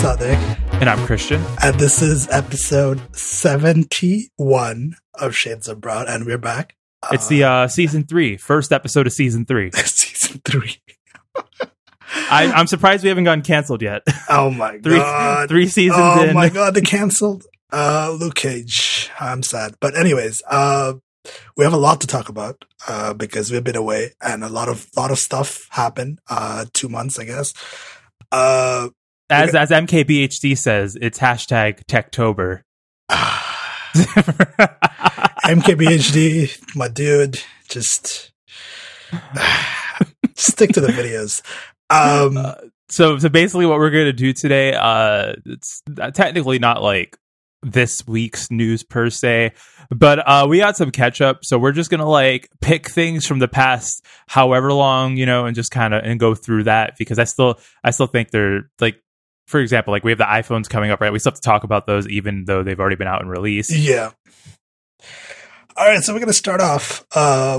Sadek. And I'm Christian. And this is episode 71 of Shades of Brown, and we're back. It's the season 3, first episode of season 3. Season 3. I'm surprised we haven't gotten canceled yet. Oh my God. Three seasons in. Oh my God, they canceled Luke Cage. I'm sad. But anyways, we have a lot to talk about because we've been away and a lot of stuff happened. 2 months, I guess. As MKBHD says, it's hashtag Techtober. MKBHD, my dude, just stick to the videos. So basically what we're going to do today, it's technically not like this week's news per se, but we got some catch up. So we're just going to like pick things from the past, however long, you know, and just kind of and go through that, because I still think they're like, for example, like we have the iPhones coming up, right? We still have to talk about those, even though they've already been out and released. Yeah. All right. So we're going to start off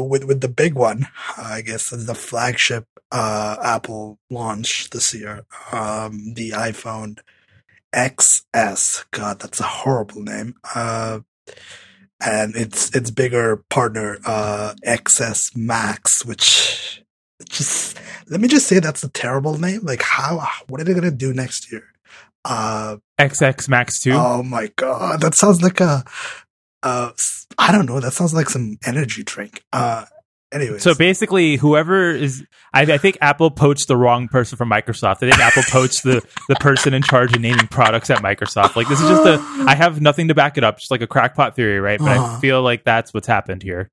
with the big one, I guess, the flagship Apple launch this year, the iPhone XS. God, that's a horrible name. And its bigger partner, XS Max, which let me say that's a terrible name. Like, what are they going to do next year? XX Max 2? Oh my God. That sounds like I don't know. That sounds like some energy drink. Anyways. So basically, whoever is, I think Apple poached the wrong person from Microsoft. I think Apple poached the person in charge of naming products at Microsoft. Like, this is just I have nothing to back it up, just like a crackpot theory, right? But I feel like that's what's happened here.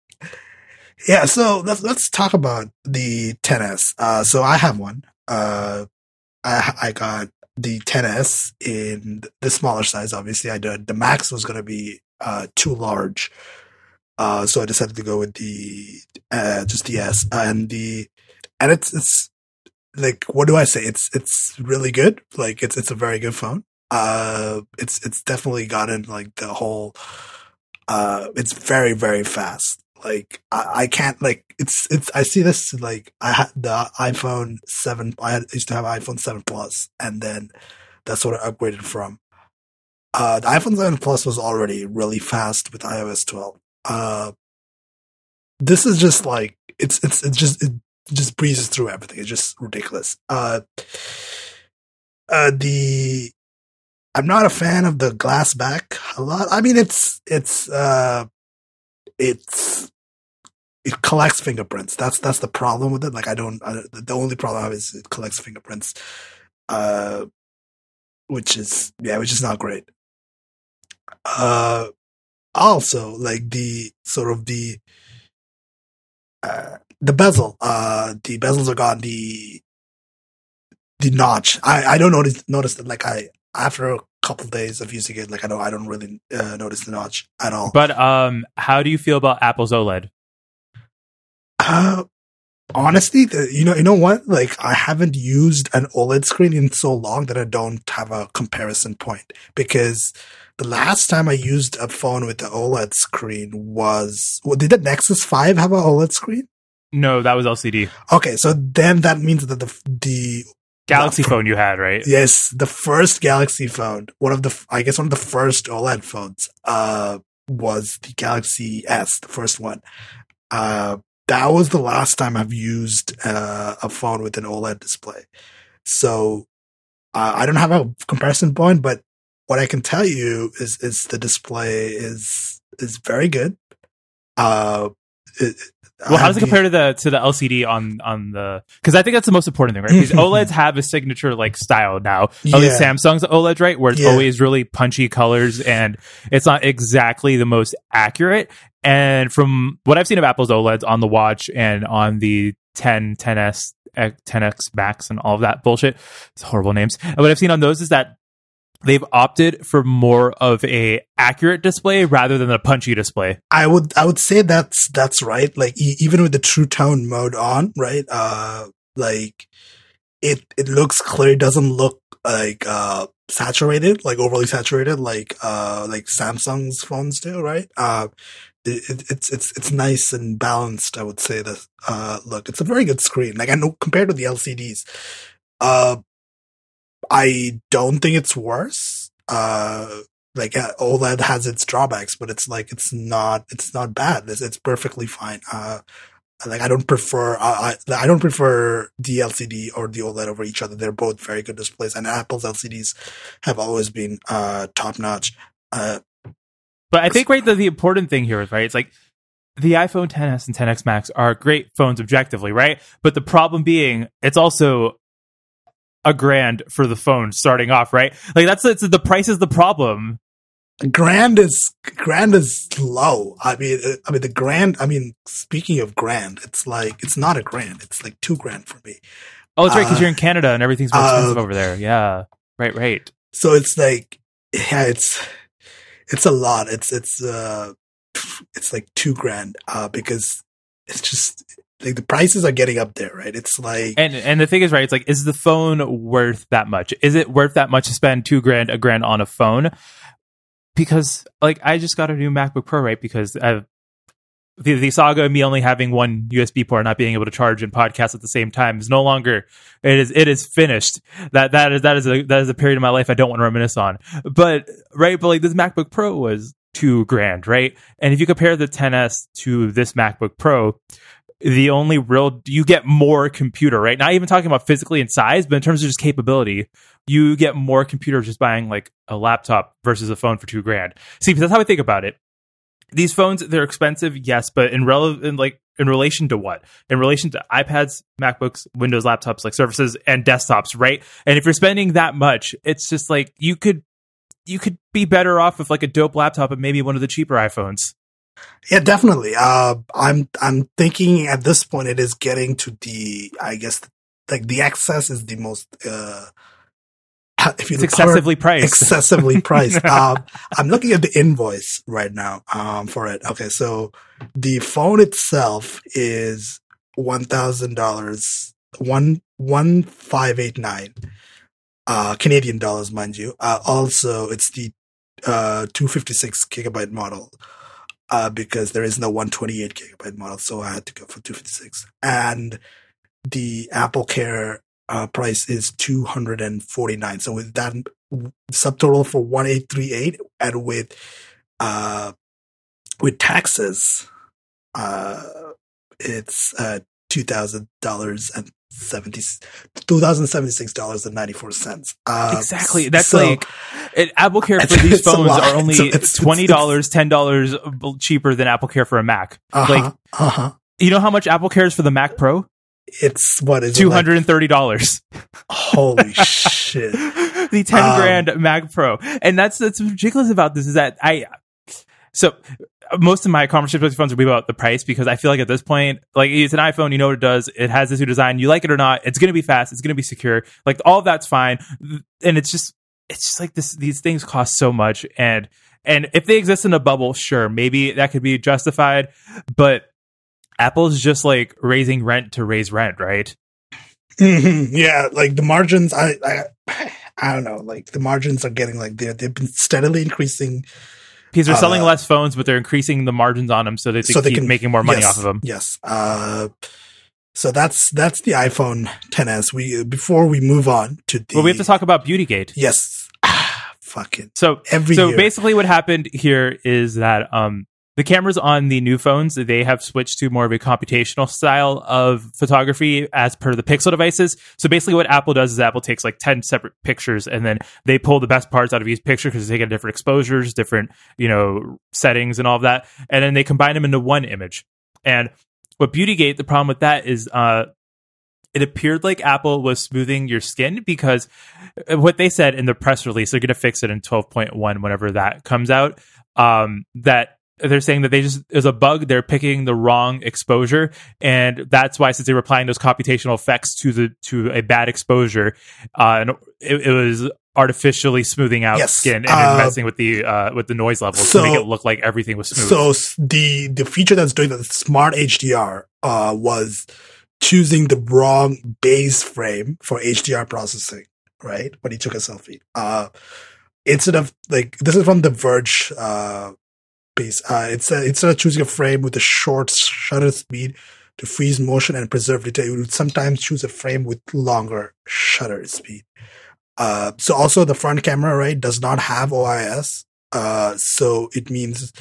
Yeah, so let's talk about the XS. So I have one. I got the XS in the smaller size, obviously. I did. The Max was going to be too large. So I decided to go with the just the S, and it's like, what do I say? It's really good. Like it's a very good phone. It's definitely gotten like the whole. It's very, very fast. Like I can't like it's I see this like I had the iPhone 7. I used to have iPhone 7 Plus, and then that's what I upgraded from. The iPhone 7 Plus was already really fast with iOS 12. This is just like it just breezes through everything. It's just ridiculous. I'm not a fan of the glass back a lot. I mean, it collects fingerprints. That's the problem with it. Like the only problem I have is it collects fingerprints, which is not great. Also, like the sort of the bezel, the bezels are gone. The notch, I don't notice that. Like after a couple of days of using it, like I don't really notice the notch at all. But how do you feel about Apple's OLED? Honestly, you know what? Like I haven't used an OLED screen in so long that I don't have a comparison point, because the last time I used a phone with an OLED screen was... Well, did the Nexus 5 have an OLED screen? No, that was LCD. Okay, so then that means that the Galaxy phone you had, right? Yes, the first Galaxy phone. One of the first OLED phones was the Galaxy S, the first one. That was the last time I've used a phone with an OLED display. So I don't have a comparison point, but what I can tell you is the display is very good. How does it compare to the LCD on the? Because I think that's the most important thing, right? Because OLEDs have a signature like style now. At least Samsung's OLED, right, where it's always really punchy colors and it's not exactly the most accurate. And from what I've seen of Apple's OLEDs on the watch and on the 10, 10s, 10x Max, and all of that bullshit, it's horrible names. And what I've seen on those is that they've opted for more of a accurate display rather than a punchy display. I would say that's right. Like even with the True Tone mode on, right? Like it looks clear. It doesn't look like saturated, like overly saturated, like Samsung's phones do, right? It's nice and balanced. I would say that. Look, it's a very good screen. Like I know compared to the LCDs. I don't think it's worse. Like OLED has its drawbacks, but it's like it's not bad. It's perfectly fine. Like I don't prefer the LCD or the OLED over each other. They're both very good displays, and Apple's LCDs have always been top notch. But I think the important thing here is right. It's like the iPhone XS and XS Max are great phones objectively, right? But the problem being, it's also $1,000 for the phone starting off, right? Like that's the price is the problem. Grand is low. I mean the grand. I mean, speaking of grand, it's like it's not $1,000. It's like $2,000 for me. Oh, that's right, because you're in Canada and everything's more expensive over there. Yeah, right. So it's like, yeah, it's a lot. It's like $2,000 because it's just like the prices are getting up there, right? It's like and the thing is, right? It's like, is the phone worth that much? Is it worth that much to spend $2,000, $1,000 on a phone? Because, like, I just got a new MacBook Pro, right? Because the saga of me only having one USB port, not being able to charge and podcast at the same time, is no longer. It is finished. That is a period of my life I don't want to reminisce on. But like this MacBook Pro was $2,000, right? And if you compare the XS to this MacBook Pro, the only real, you get more computer, right? Not even talking about physically in size, but in terms of just capability, you get more computer just buying like a laptop versus a phone for $2,000. See, because that's how I think about it. These phones, they're expensive, yes, but in relation to what? In relation to iPads, MacBooks, Windows laptops, like services and desktops, right? And if you're spending that much, it's just like you could be better off with like a dope laptop and maybe one of the cheaper iPhones. Yeah, definitely. I'm thinking at this point it is getting to the, I guess, like the XS is the most excessively priced. I'm looking at the invoice right now for it. Okay, so the phone itself is $1,000, $1,589 Canadian dollars, mind you. Also, it's the 256 gigabyte model. Because there is no 128 gigabyte model, so I had to go for 256. And the AppleCare price is $249. So with that subtotal for $1,838, and with taxes, it's $2,076.94. Exactly. That's so, like AppleCare for these phones are only $20, $10 cheaper than AppleCare for a Mac. You know how much AppleCare is for the Mac Pro? It's what is $230. Holy shit! The $10,000 Mac Pro, and that's what's ridiculous about this is that most of my conversations with phones will be about the price, because I feel like at this point, like it's an iPhone, you know what it does. It has this new design. You like it or not, it's going to be fast. It's going to be secure. Like all of that's fine. And it's just like this, these things cost so much. And if they exist in a bubble, sure, maybe that could be justified. But Apple's just like raising rent to raise rent, right? Mm-hmm. Yeah. Like the margins, I don't know. Like the margins are getting like they've been steadily increasing. Because they're selling less phones, but they're increasing the margins on them, so they can keep making more money off of them. Yes. So that's the iPhone XS. Before we move on to the, we have to talk about Beautygate. Yes. Fucking. So every year. Basically, what happened here is that the cameras on the new phones, they have switched to more of a computational style of photography as per the Pixel devices. So basically what Apple does is Apple takes like 10 separate pictures and then they pull the best parts out of each picture because they get different exposures, different, settings and all of that. And then they combine them into one image. And what Beautygate, the problem with that is it appeared like Apple was smoothing your skin, because what they said in the press release, they're going to fix it in 12.1 whenever that comes out, that they're saying that there's a bug, they're picking the wrong exposure, and that's why, since they were applying those computational effects to a bad exposure, it was artificially smoothing out skin and messing with the noise levels to make it look like everything was smooth. So the feature that's doing the smart HDR was choosing the wrong base frame for HDR processing, right? When he took a selfie, instead of like, this is from The Verge. Instead of choosing a frame with a short shutter speed to freeze motion and preserve detail, you would sometimes choose a frame with longer shutter speed. So also the front camera, right, does not have OIS. So it means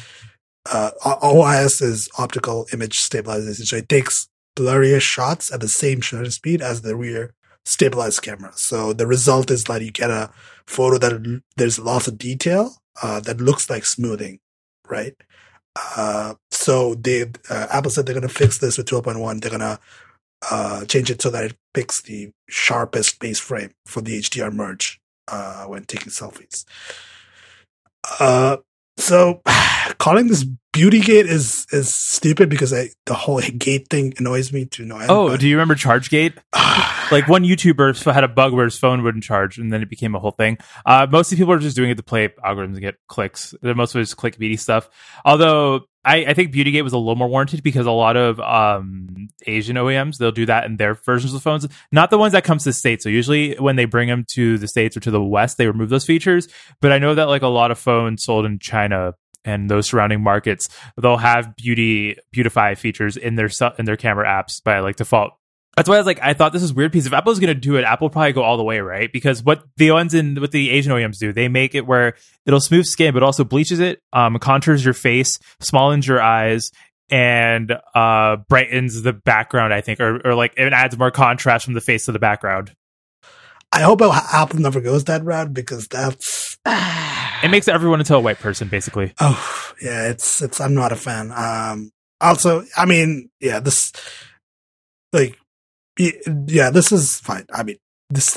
OIS is optical image stabilization. So it takes blurrier shots at the same shutter speed as the rear stabilized camera. So the result is that you get a photo that there's lots of detail that looks like smoothing, right? So they Apple said they're going to fix this with 12.1. They're going to change it so that it picks the sharpest base frame for the HDR merge when taking selfies. So calling this beauty gate is stupid because the whole gate thing annoys me to no end. Oh, but do you remember ChargeGate? Like one YouTuber had a bug where his phone wouldn't charge, and then it became a whole thing. Mostly people are just doing it to play algorithms and get clicks. They're mostly just click beauty stuff. Although I think beauty gate was a little more warranted because a lot of Asian OEMs, they'll do that in their versions of the phones. Not the ones that comes to the States. So usually when they bring them to the States or to the West, they remove those features. But I know that like a lot of phones sold in China and those surrounding markets, they'll have beautify features in their camera apps by like default. That's why I was like, I thought this is weird because if Apple's going to do it, Apple will probably go all the way, right? Because what the Asian OEMs do, they make it where it'll smooth skin, but also bleaches it, contours your face, smallens your eyes, and brightens the background, I think, or like it adds more contrast from the face to the background. I hope Apple never goes that route because that's... It makes everyone into a white person, basically. Oh, yeah, it's. I'm not a fan. Also, I mean, yeah, this... Like... Yeah, this is fine. I mean,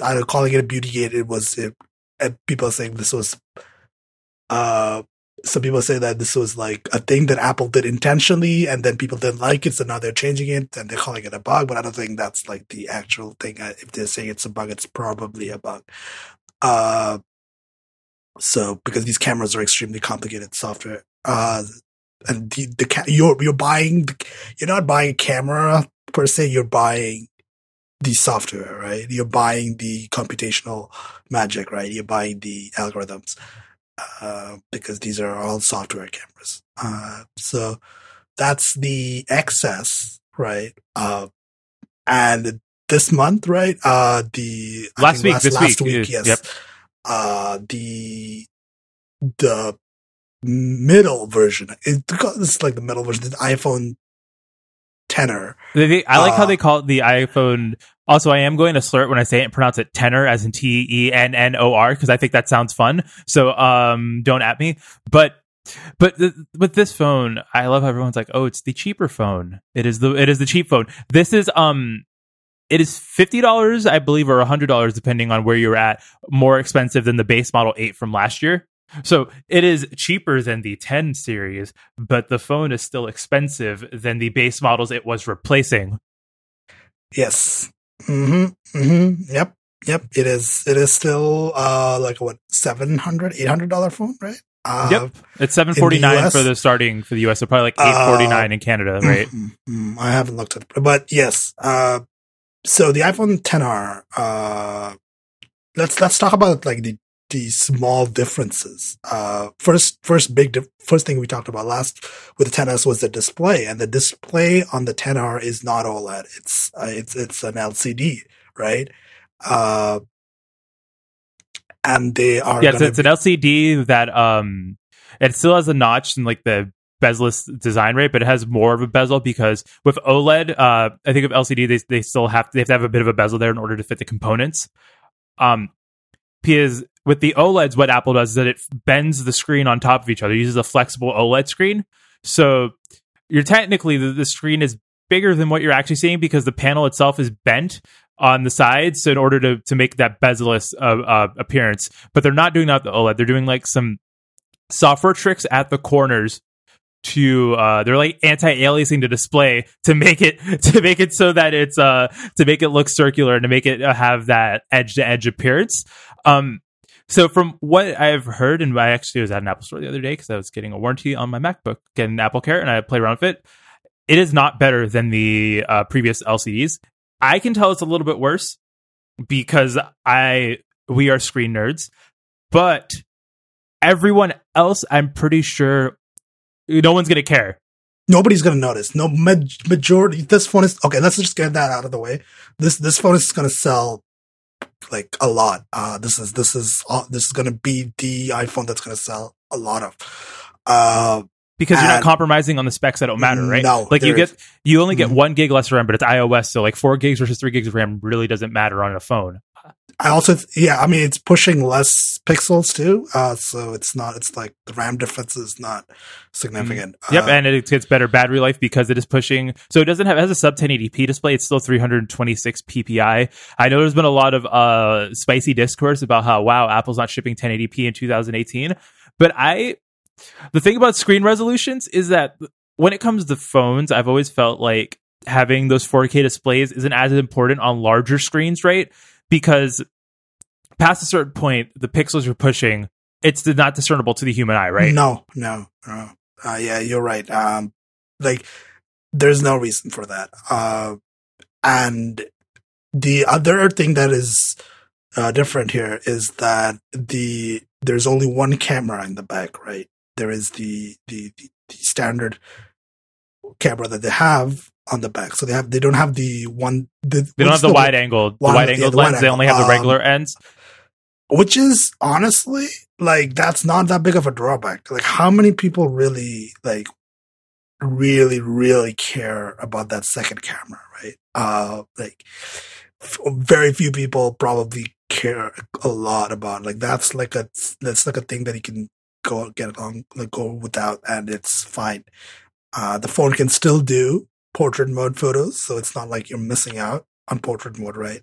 I'm calling it a beauty gate. It was people are saying this was. Some people say that this was like a thing that Apple did intentionally, and then people didn't like it, so now they're changing it and they're calling it a bug. But I don't think that's like the actual thing. If they're saying it's a bug, it's probably a bug. So because these cameras are extremely complicated software, and you're not buying a camera per se. You're buying the software, right? You're buying the computational magic, right? You're buying the algorithms because these are all software cameras. So that's the XS, right? And this month, right? The middle version. It's like the middle version, the iPhone Tenor. I like how they call it the iPhone. Also, I am going to slur it when I say it and pronounce it tenor as in TENNOR because I think that sounds fun. So don't at me. But with this phone, I love how everyone's like, oh, it's the cheaper phone. It is the cheap phone. This is it is $50, I believe, or $100 depending on where you're at. More expensive than the base model 8 from last year. So it is cheaper than the 10 series, but the phone is still expensive than the base models it was replacing. Yes. Mm-hmm. Mm-hmm. Yep. Yep. It is still like what $700-$800 phone, right? Yep. It's $749 for the starting for the US. So probably like $849 in Canada, right? Mm-hmm. I haven't looked at it, but yes. So the iPhone XR. Let's talk about like the small differences. First thing we talked about last with the XS was the display, and the display on the XR is not OLED. It's an LCD, right? And they are an LCD that it still has a notch and like the bezel-less design, right? But it has more of a bezel because with OLED, I think of LCD they still have to have a bit of a bezel there in order to fit the components. Because with the OLEDs, what Apple does is that it bends the screen on top of each other. It uses a flexible OLED screen. So you're technically, the screen is bigger than what you're actually seeing because the panel itself is bent on the sides. So in order to make that bezel-less appearance, but they're not doing that with the OLED. They're doing like some software tricks at the corners to they're like anti-aliasing the display to make it so that it's to make it look circular and to make it have that edge-to-edge appearance. So from what I've heard, and I actually was at an Apple store the other day because I was getting a warranty on my MacBook, getting an Apple Care, and I played around with it. It is not better than the previous LCDs. I can tell it's a little bit worse because we are screen nerds, but everyone else, I'm pretty sure, no one's going to care. Nobody's going to notice. No majority. This phone is okay. Let's just get that out of the way. This phone is going to sell like a lot. This is going to be the iPhone that's going to sell a lot of. Because you're not compromising on the specs that don't matter, right? No. Like you only get 1 gig less RAM, but it's iOS, so like 4 gigs versus 3 gigs of RAM really doesn't matter on a phone. I also, it's pushing less pixels too, so it's like the RAM difference is not significant. Yep, and it gets better battery life because it is pushing. So it has a sub 1080p display. It's still 326 ppi. I know there's been a lot of spicy discourse about how Apple's not shipping 1080p in 2018, but the thing about screen resolutions is that when it comes to phones, I've always felt like having those 4K displays isn't as important on larger screens, right? Because past a certain point, the pixels you're pushing, it's not discernible to the human eye, right? No. Yeah, you're right. There's no reason for that. And the other thing that is different here is that there's only one camera in the back, right? There is the standard camera that they have on the back. So they don't have the one. They don't have the wide angle lens. They only have the regular ends, which is honestly that's not that big of a drawback. Like, how many people really care about that second camera, right? Very few people probably care a lot about. That's a thing that you can go without, and it's fine. The phone can still do portrait mode photos, so it's not like you're missing out on portrait mode, right?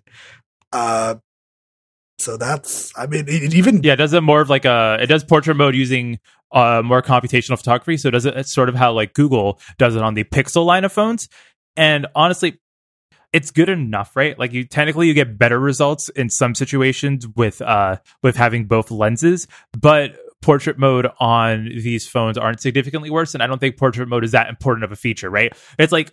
So that's, I mean, it even... Yeah, it does it more of it does portrait mode using more computational photography, so it's sort of how Google does it on the Pixel line of phones. And honestly, it's good enough, right? Like, you get better results in some situations with having both lenses, but portrait mode on these phones aren't significantly worse, and I don't think portrait mode is that important of a feature, right? It's like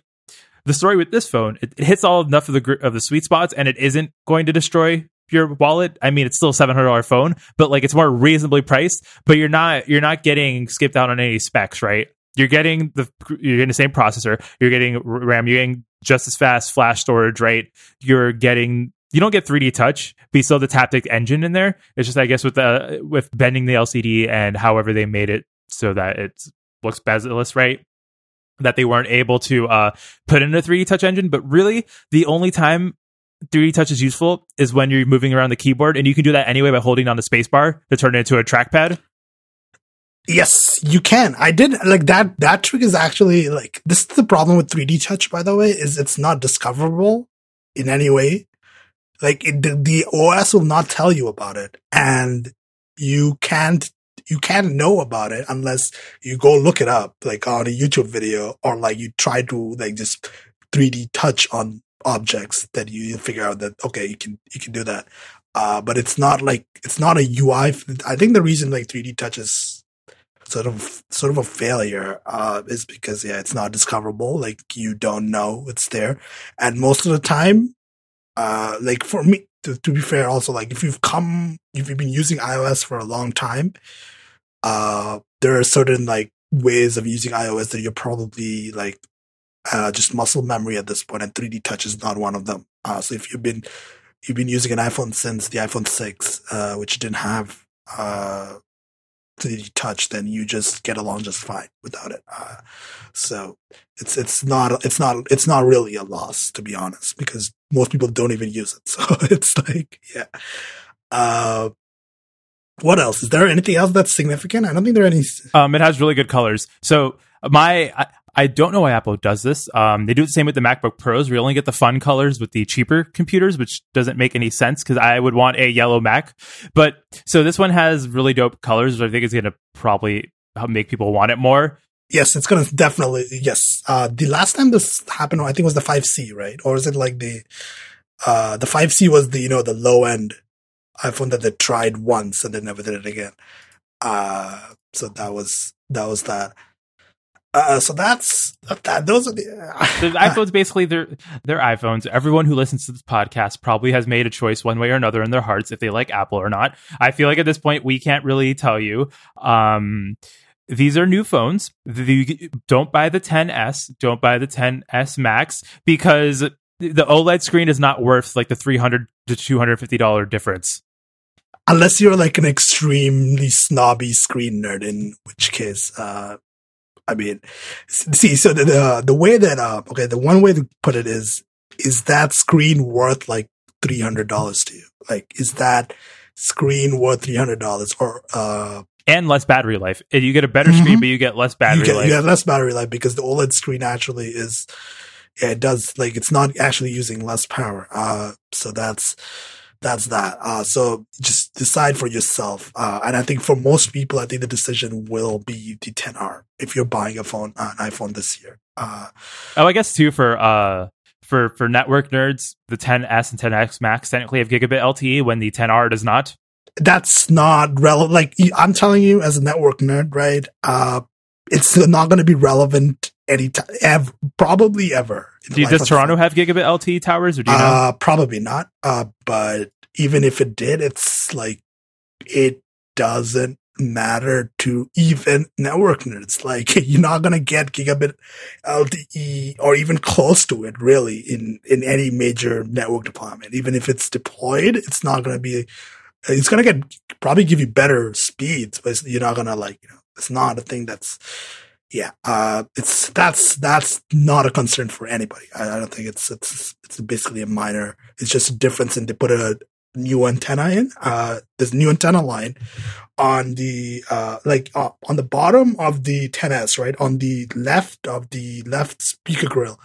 the story with this phone, it hits enough of the sweet spots, and it isn't going to destroy your wallet. I mean, it's still a $700 phone, but it's more reasonably priced, but you're not getting skipped out on any specs, right? You're getting the same processor, you're getting RAM, you're getting just as fast flash storage, right? You don't get 3D touch, but you still have the Taptic engine in there. It's just, I guess, with bending the LCD and however they made it so that it looks bezel-less, right? That they weren't able to put in a 3D touch engine. But really, the only time 3D touch is useful is when you're moving around the keyboard, and you can do that anyway by holding down the spacebar to turn it into a trackpad. Yes, you can. I did that. That trick is actually this is the problem with 3D touch, by the way, is it's not discoverable in any way. The OS will not tell you about it, and you can't know about it unless you go look it up, on a YouTube video, or you try to just 3D touch on objects that you figure out that, okay, you can do that. But it's not a UI. I think the reason 3D touch is sort of a failure is because it's not discoverable. You don't know it's there, and most of the time. For me, to be fair, also, if you've been using iOS for a long time, there are certain, ways of using iOS that you're probably, just muscle memory at this point, and 3D touch is not one of them. So if you've been using an iPhone since the iPhone 6, which didn't have 3D touch, then you just get along just fine without it. So it's not really a loss, to be honest, because most people don't even use it. So it's yeah. What else? Is there anything else that's significant? I don't think there are any. It has really good colors. So I don't know why Apple does this. They do the same with the MacBook Pros. We only get the fun colors with the cheaper computers, which doesn't make any sense because I would want a yellow Mac. But so this one has really dope colors, which I think is going to probably make people want it more. Yes, it's going to definitely. Yes. The last time this happened, I think, was the 5C, right? Or is it the 5C was the low end iPhone that they tried once and they never did it again. So that was that. So that's that. Those are the iPhones. Basically, they're iPhones. Everyone who listens to this podcast probably has made a choice one way or another in their hearts if they like Apple or not. I feel at this point we can't really tell you. These are new phones. Don't buy the 10S. Don't buy the 10S Max because the OLED screen is not worth like the $300 to $250 difference. Unless you're like an extremely snobby screen nerd, in which case, I mean, see, so the way that, okay, the one way to put it is that screen worth like $300 to you? Like, is that screen worth $300 or, and less battery life. You get a better screen, but you get less battery life. You get less battery life because the OLED screen actually is, yeah, it does, like, it's not actually using less power. So that's that. So just decide for yourself. And I think for most people, I think the decision will be the 10R if you're buying a phone, an iPhone this year. I guess too for network nerds, the 10S and 10X Max technically have gigabit LTE when the 10R does not. That's not relevant. Like, I'm telling you as a network nerd, right? It's not going to be relevant anytime, probably ever. Does Toronto have gigabit LTE towers, or do you know? Probably not. But even if it did, it's like, it doesn't matter to even network nerds. Like, you're not going to get gigabit LTE or even close to it, really, in any major network deployment. Even if it's deployed, it's not going to be... It's going to get probably give you better speeds, but you're not going to like, you know, it's not a thing that's, yeah, it's, that's not a concern for anybody. I don't think it's basically a minor, it's just a difference in to put a new antenna in, this new antenna line on the, on the bottom of the 10S, right? On the left of the left speaker grill,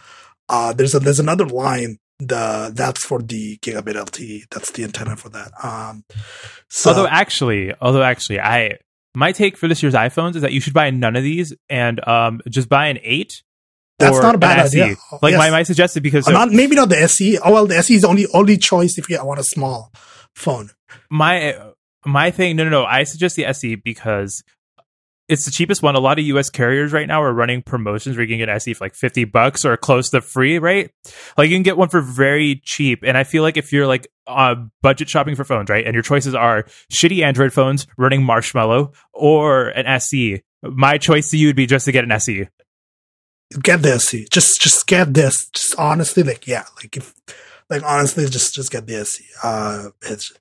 there's another line. That's for the gigabit LTE. That's the antenna for that. So although actually, my take for this year's iPhones is that you should buy none of these and just buy an 8. That's not a bad idea. Like, yes. my suggested because maybe not the SE. Oh well, the SE is only choice if you want a small phone. My thing, no. I suggest the SE because it's the cheapest one. A lot of U.S. carriers right now are running promotions where you can get an SE for like $50 or close to free, right? Like, you can get one for very cheap. And I feel like if you're like budget shopping for phones, right, and your choices are shitty Android phones running Marshmallow or an SE, my choice to you would be just to get an SE. Get the SE. Just get this. Just honestly, just get the SE.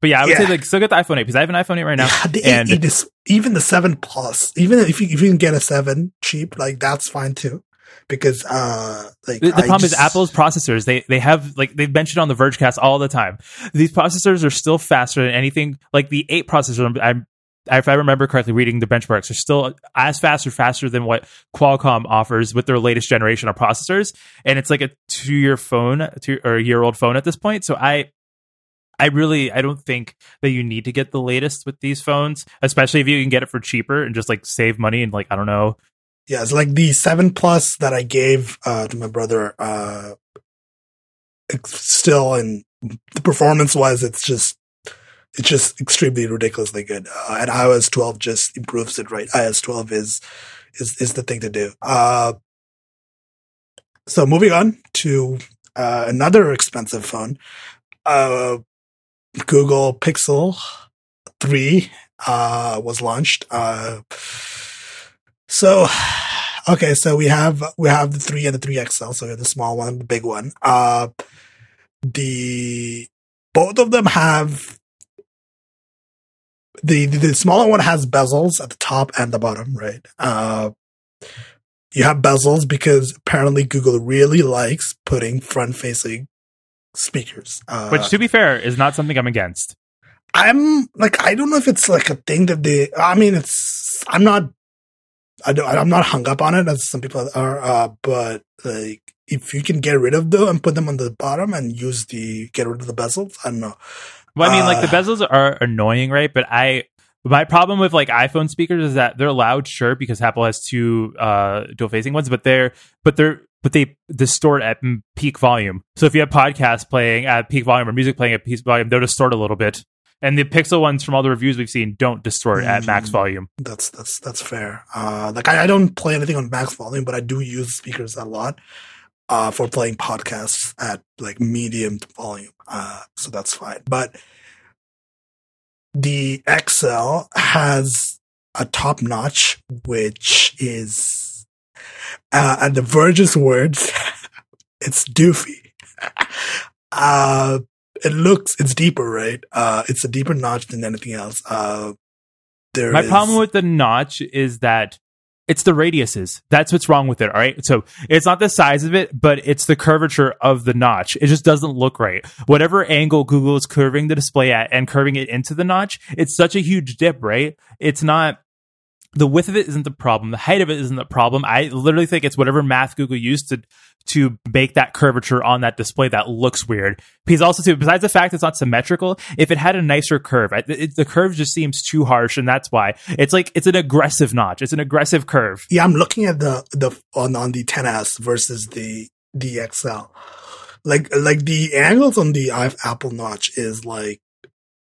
But yeah, I would say like still get the iPhone 8 because I have an iPhone 8 right now. Yeah, the 8, and it is, even the 7 Plus, even if you can get a 7 cheap, like that's fine too. Because the problem is Apple's processors, they have, like they've mentioned on the Vergecast all the time, these processors are still faster than anything. Like the 8 processor, if I remember correctly, reading the benchmarks, are still as fast or faster than what Qualcomm offers with their latest generation of processors. And it's like a year-old phone at this point. So I don't think that you need to get the latest with these phones, especially if you can get it for cheaper and just like save money and like, I don't know. Yeah, it's like the 7 Plus that I gave to my brother. It's still, and the performance-wise, it's just extremely ridiculously good. And iOS 12 just improves it, right? iOS 12 is the thing to do. So moving on to another expensive phone. Google Pixel 3 was launched. So we have the 3 and the 3 XL. So we have the small one, the big one. Both of them have the smaller one has bezels at the top and the bottom, right? You have bezels because apparently Google really likes putting front-facing speakers, which to be fair is not something I'm against. I'm like, I don't know if it's like a thing that they, I mean, it's, I'm not hung up on it as some people are, but like if you can get rid of them and put them on the bottom and get rid of the bezels, I don't know. Well, I mean, like the bezels are annoying, right? But my problem with like iPhone speakers is that they're loud, sure, because Apple has two dual facing ones, but they distort at peak volume. So if you have podcasts playing at peak volume or music playing at peak volume, they'll distort a little bit. And the Pixel ones, from all the reviews we've seen, don't distort at max volume. That's fair. I don't play anything on max volume, but I do use speakers a lot for playing podcasts at like medium volume. So that's fine. But the XL has a top notch, which is, and the Verge's words, it's doofy. It's deeper, right? It's a deeper notch than anything else. My problem with the notch is that it's the radiuses. That's what's wrong with it, all right? So it's not the size of it, but it's the curvature of the notch. It just doesn't look right. Whatever angle Google is curving the display at and curving it into the notch, it's such a huge dip, right? It's not... The width of it isn't the problem. The height of it isn't the problem. I literally think it's whatever math Google used to make that curvature on that display that looks weird. Because also, too, besides the fact it's not symmetrical, if it had a nicer curve, the curve just seems too harsh, and that's why it's an aggressive notch. It's an aggressive curve. Yeah, I'm looking at the on the 10S versus the XL. Like the angles on the Apple notch is like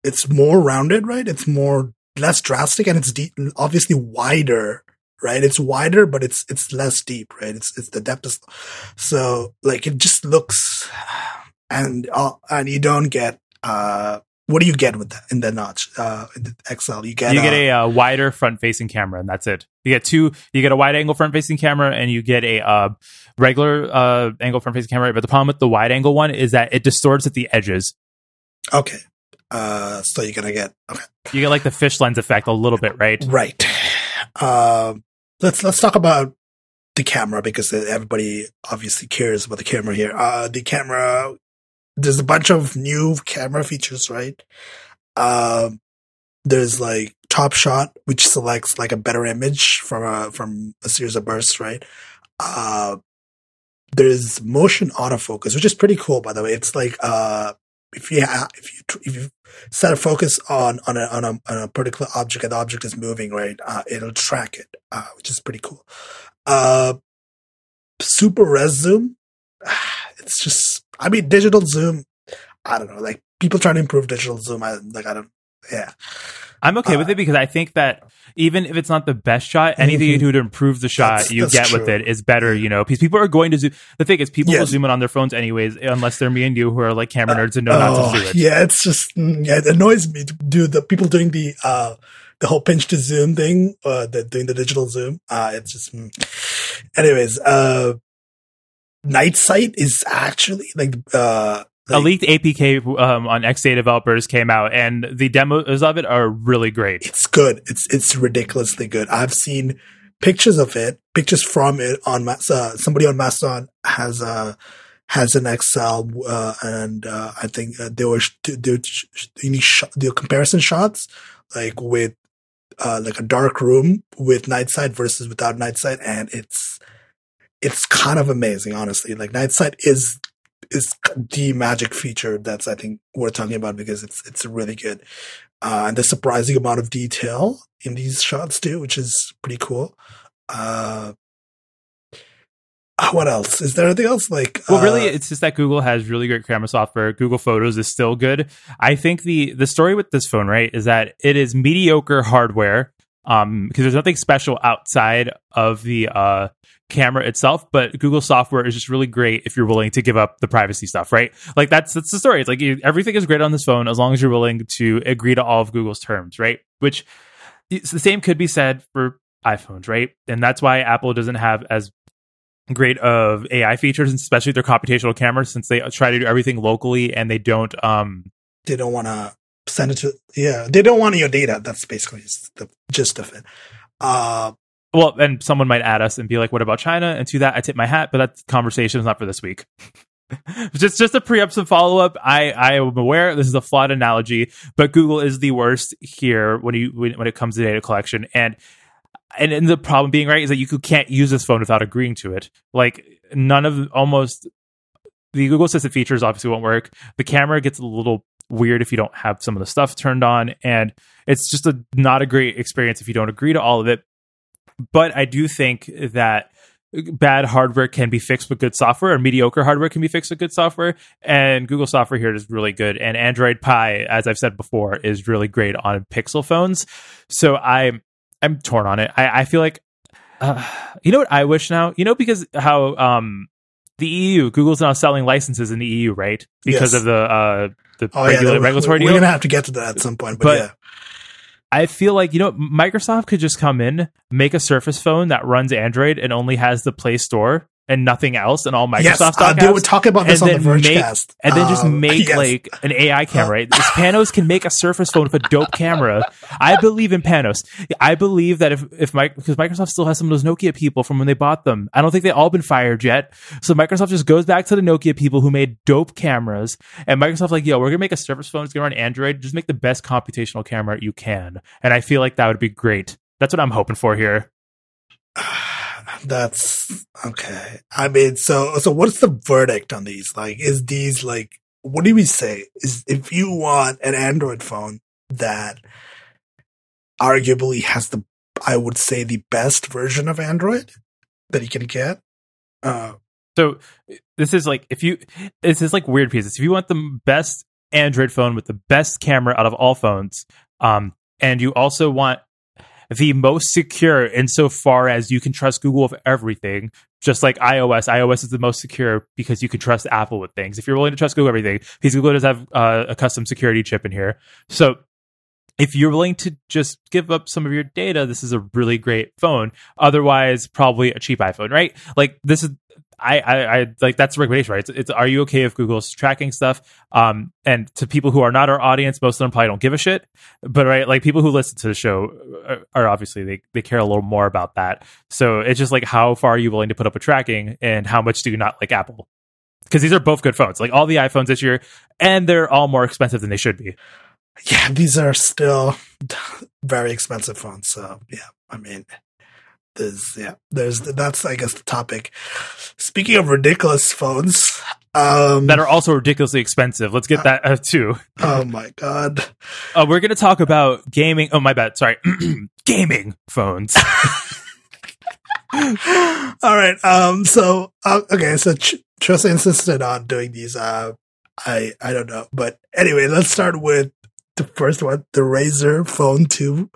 it's more rounded, right? It's more. Less drastic, and it's deep, obviously wider, right? It's wider, but it's less deep, right? It's the depth is, so like it just looks, and you don't get what do you get with that in the notch in the XL? You get a wider front facing camera, and that's it. You get a wide angle front facing camera, and you get a regular angle front facing camera. But the problem with the wide angle one is that it distorts at the edges. Okay. So you're gonna get like the fish lens effect a little bit, right? Right. Let's talk about the camera because everybody obviously cares about the camera here. The camera, there's a bunch of new camera features, right? There's like Top Shot, which selects like a better image from a series of bursts, right? There's motion autofocus, which is pretty cool, by the way. It's like if you set a focus on a particular object and the object is moving, right, it'll track it, which is pretty cool. Super res zoom, it's just, I mean, digital zoom. I don't know, like people trying to improve digital zoom. I'm okay with it because I think that even if it's not the best shot, anything you do to improve the shot that's with it is better, you know, because people are going to zoom. The thing is, people will zoom in on their phones anyways, unless they're me and you who are like camera nerds and know not to do it. Yeah, it's just, it annoys me to do the people doing the whole pinch to zoom thing, doing the digital zoom. It's just, anyways, night sight is actually like, a leaked APK on X8 developers came out, and the demos of it are really great. It's good. It's ridiculously good. I've seen pictures from it on somebody on Mastodon has an Excel, and I think they were comparison shots like with like a dark room with night sight versus without night sight, and it's kind of amazing, honestly. Like night sight is the magic feature that's, I think, worth talking about because it's really good. And the surprising amount of detail in these shots too, which is pretty cool. What else? Is there anything else? Really, it's just that Google has really great camera software. Google Photos is still good. I think the story with this phone, right, is that it is mediocre hardware because there's nothing special outside of the camera itself, but Google software is just really great if you're willing to give up the privacy stuff, right? Like that's the story. It's like everything is great on this phone as long as you're willing to agree to all of Google's terms, right? Which it's the same could be said for iPhones, right? And that's why Apple doesn't have as great of AI features, especially their computational cameras, since they try to do everything locally and they don't want to send it to. Yeah, they don't want your data. That's basically the gist of it. Well, and someone might add us and be like, what about China? And to that, I tip my hat, but that conversation is not for this week. just a pre-up, some follow-up. I am aware this is a flawed analogy, but Google is the worst here when it comes to data collection. And the problem being, right, is that you can't use this phone without agreeing to it. Like, the Google Assistant features obviously won't work. The camera gets a little weird if you don't have some of the stuff turned on. And it's just not a great experience if you don't agree to all of it. But I do think that bad hardware can be fixed with good software, or mediocre hardware can be fixed with good software. And Google software here is really good. And Android Pie, as I've said before, is really great on Pixel phones. So I'm torn on it. I feel like, you know what I wish now? You know, because how the EU, Google's now selling licenses in the EU, right? Because of the regulatory deal. We're going to have to get to that at some point, but yeah. I feel like, you know, Microsoft could just come in, make a Surface phone that runs Android and only has the Play Store and nothing else, and all Microsoft podcasts. They would talk about this on the Vergecast. And then just make like an AI camera. This Panos can make a Surface phone with a dope camera. I believe in Panos. I believe that because Microsoft still has some of those Nokia people from when they bought them. I don't think they've all been fired yet. So Microsoft just goes back to the Nokia people who made dope cameras, and Microsoft's like, yo, we're gonna make a Surface phone. It's gonna run Android. Just make the best computational camera you can. And I feel like that would be great. That's what I'm hoping for here. That's okay. I mean, so what's the verdict on these? Like, is these like, what do we say? Is if you want an Android phone that arguably has the, I would say, the best version of Android that you can get. So this is like, weird pieces. If you want the best Android phone with the best camera out of all phones, and you also want the most secure insofar as you can trust Google with everything, just like iOS. iOS is the most secure because you can trust Apple with things. If you're willing to trust Google everything, because Google does have a custom security chip in here. So if you're willing to just give up some of your data, this is a really great phone. Otherwise, probably a cheap iPhone, right? Like this is, I like that's the recommendation, right? It's are you okay if Google's tracking stuff? And to people who are not our audience, most of them probably don't give a shit. But right, like people who listen to the show are obviously they care a little more about that. So it's just like how far are you willing to put up with tracking, and how much do you not like Apple? Because these are both good phones, like all the iPhones this year, and they're all more expensive than they should be. Yeah, these are still very expensive phones. So yeah, I mean. That's I guess the topic. Speaking of ridiculous phones that are also ridiculously expensive, let's get that too. Oh my god, we're gonna talk about gaming. Oh my bad, sorry. Gaming phones. All right. So Trust insisted on doing these. I don't know, but anyway, let's start with the first one, the Razer Phone 2.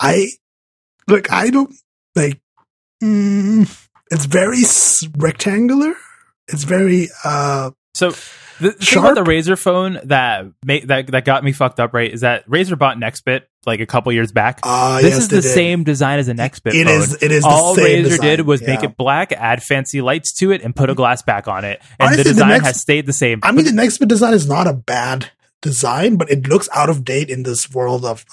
It's very rectangular. It's very so the thing about the Razer phone that got me fucked up, right, is that Razer bought Nextbit like a couple years back. This is the same design as a Nextbit phone. It is all the same Razer design. Did was make it black, add fancy lights to it, and put a glass back on it. And honestly, the design has stayed the same. I mean, the Nextbit design is not a bad design, but it looks out of date in this world of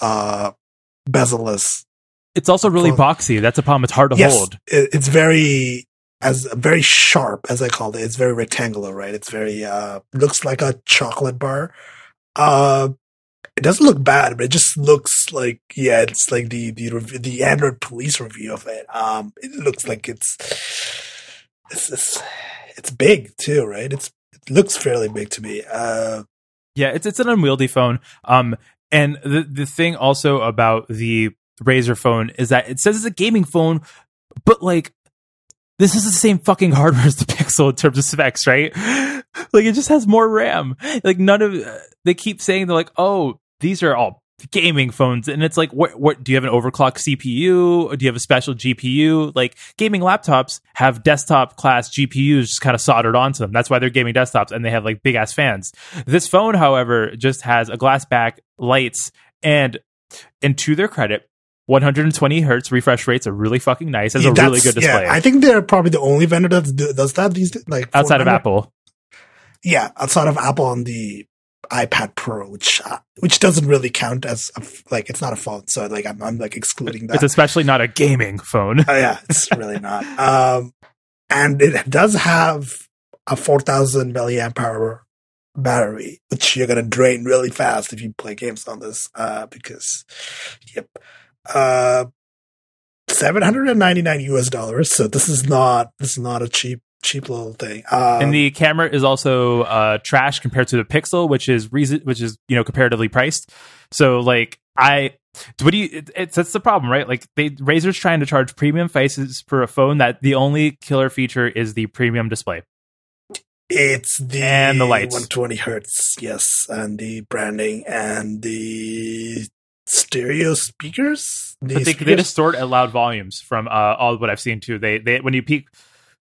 bezel-less. It's also really boxy. That's a problem. It's hard to hold. It's very sharp, as I called it. It's very rectangular, right? It's very looks like a chocolate bar. It doesn't look bad, but it just looks like it's like the Android police review of it. It looks like it's big too, right? It looks fairly big to me. It's an unwieldy phone. And the thing also about the Razer phone is that it says it's a gaming phone, but like this is the same fucking hardware as the Pixel in terms of specs, right? Like it just has more RAM. Like none of they keep saying they're like, oh, these are all gaming phones, and it's like, what do you have an overclocked CPU? Or do you have a special GPU? Like gaming laptops have desktop class GPUs just kind of soldered onto them. That's why they're gaming desktops, and they have like big ass fans. This phone, however, just has a glass back, lights, and to their credit, 120 hertz refresh rates are really fucking nice. Has a really good display. Yeah, I think they're probably the only vendor that does that these days, like outside of Apple. Yeah, outside of Apple on the iPad Pro, which doesn't really count as like it's not a phone, so like I'm like excluding that. It's especially not a gaming phone. Yeah, it's really not. And it does have a 4,000 milliamp hour battery, which you're gonna drain really fast if you play games on this. $799 US, so this is not a cheap little thing. And the camera is also trash compared to the Pixel, which is comparatively priced. So like that's the problem, right? Like Razer's trying to charge premium prices for a phone that the only killer feature is the premium display. It's the lights, 120 hertz, yes, and the branding and the stereo speakers. They distort at loud volumes from all what I've seen too. They when you peek.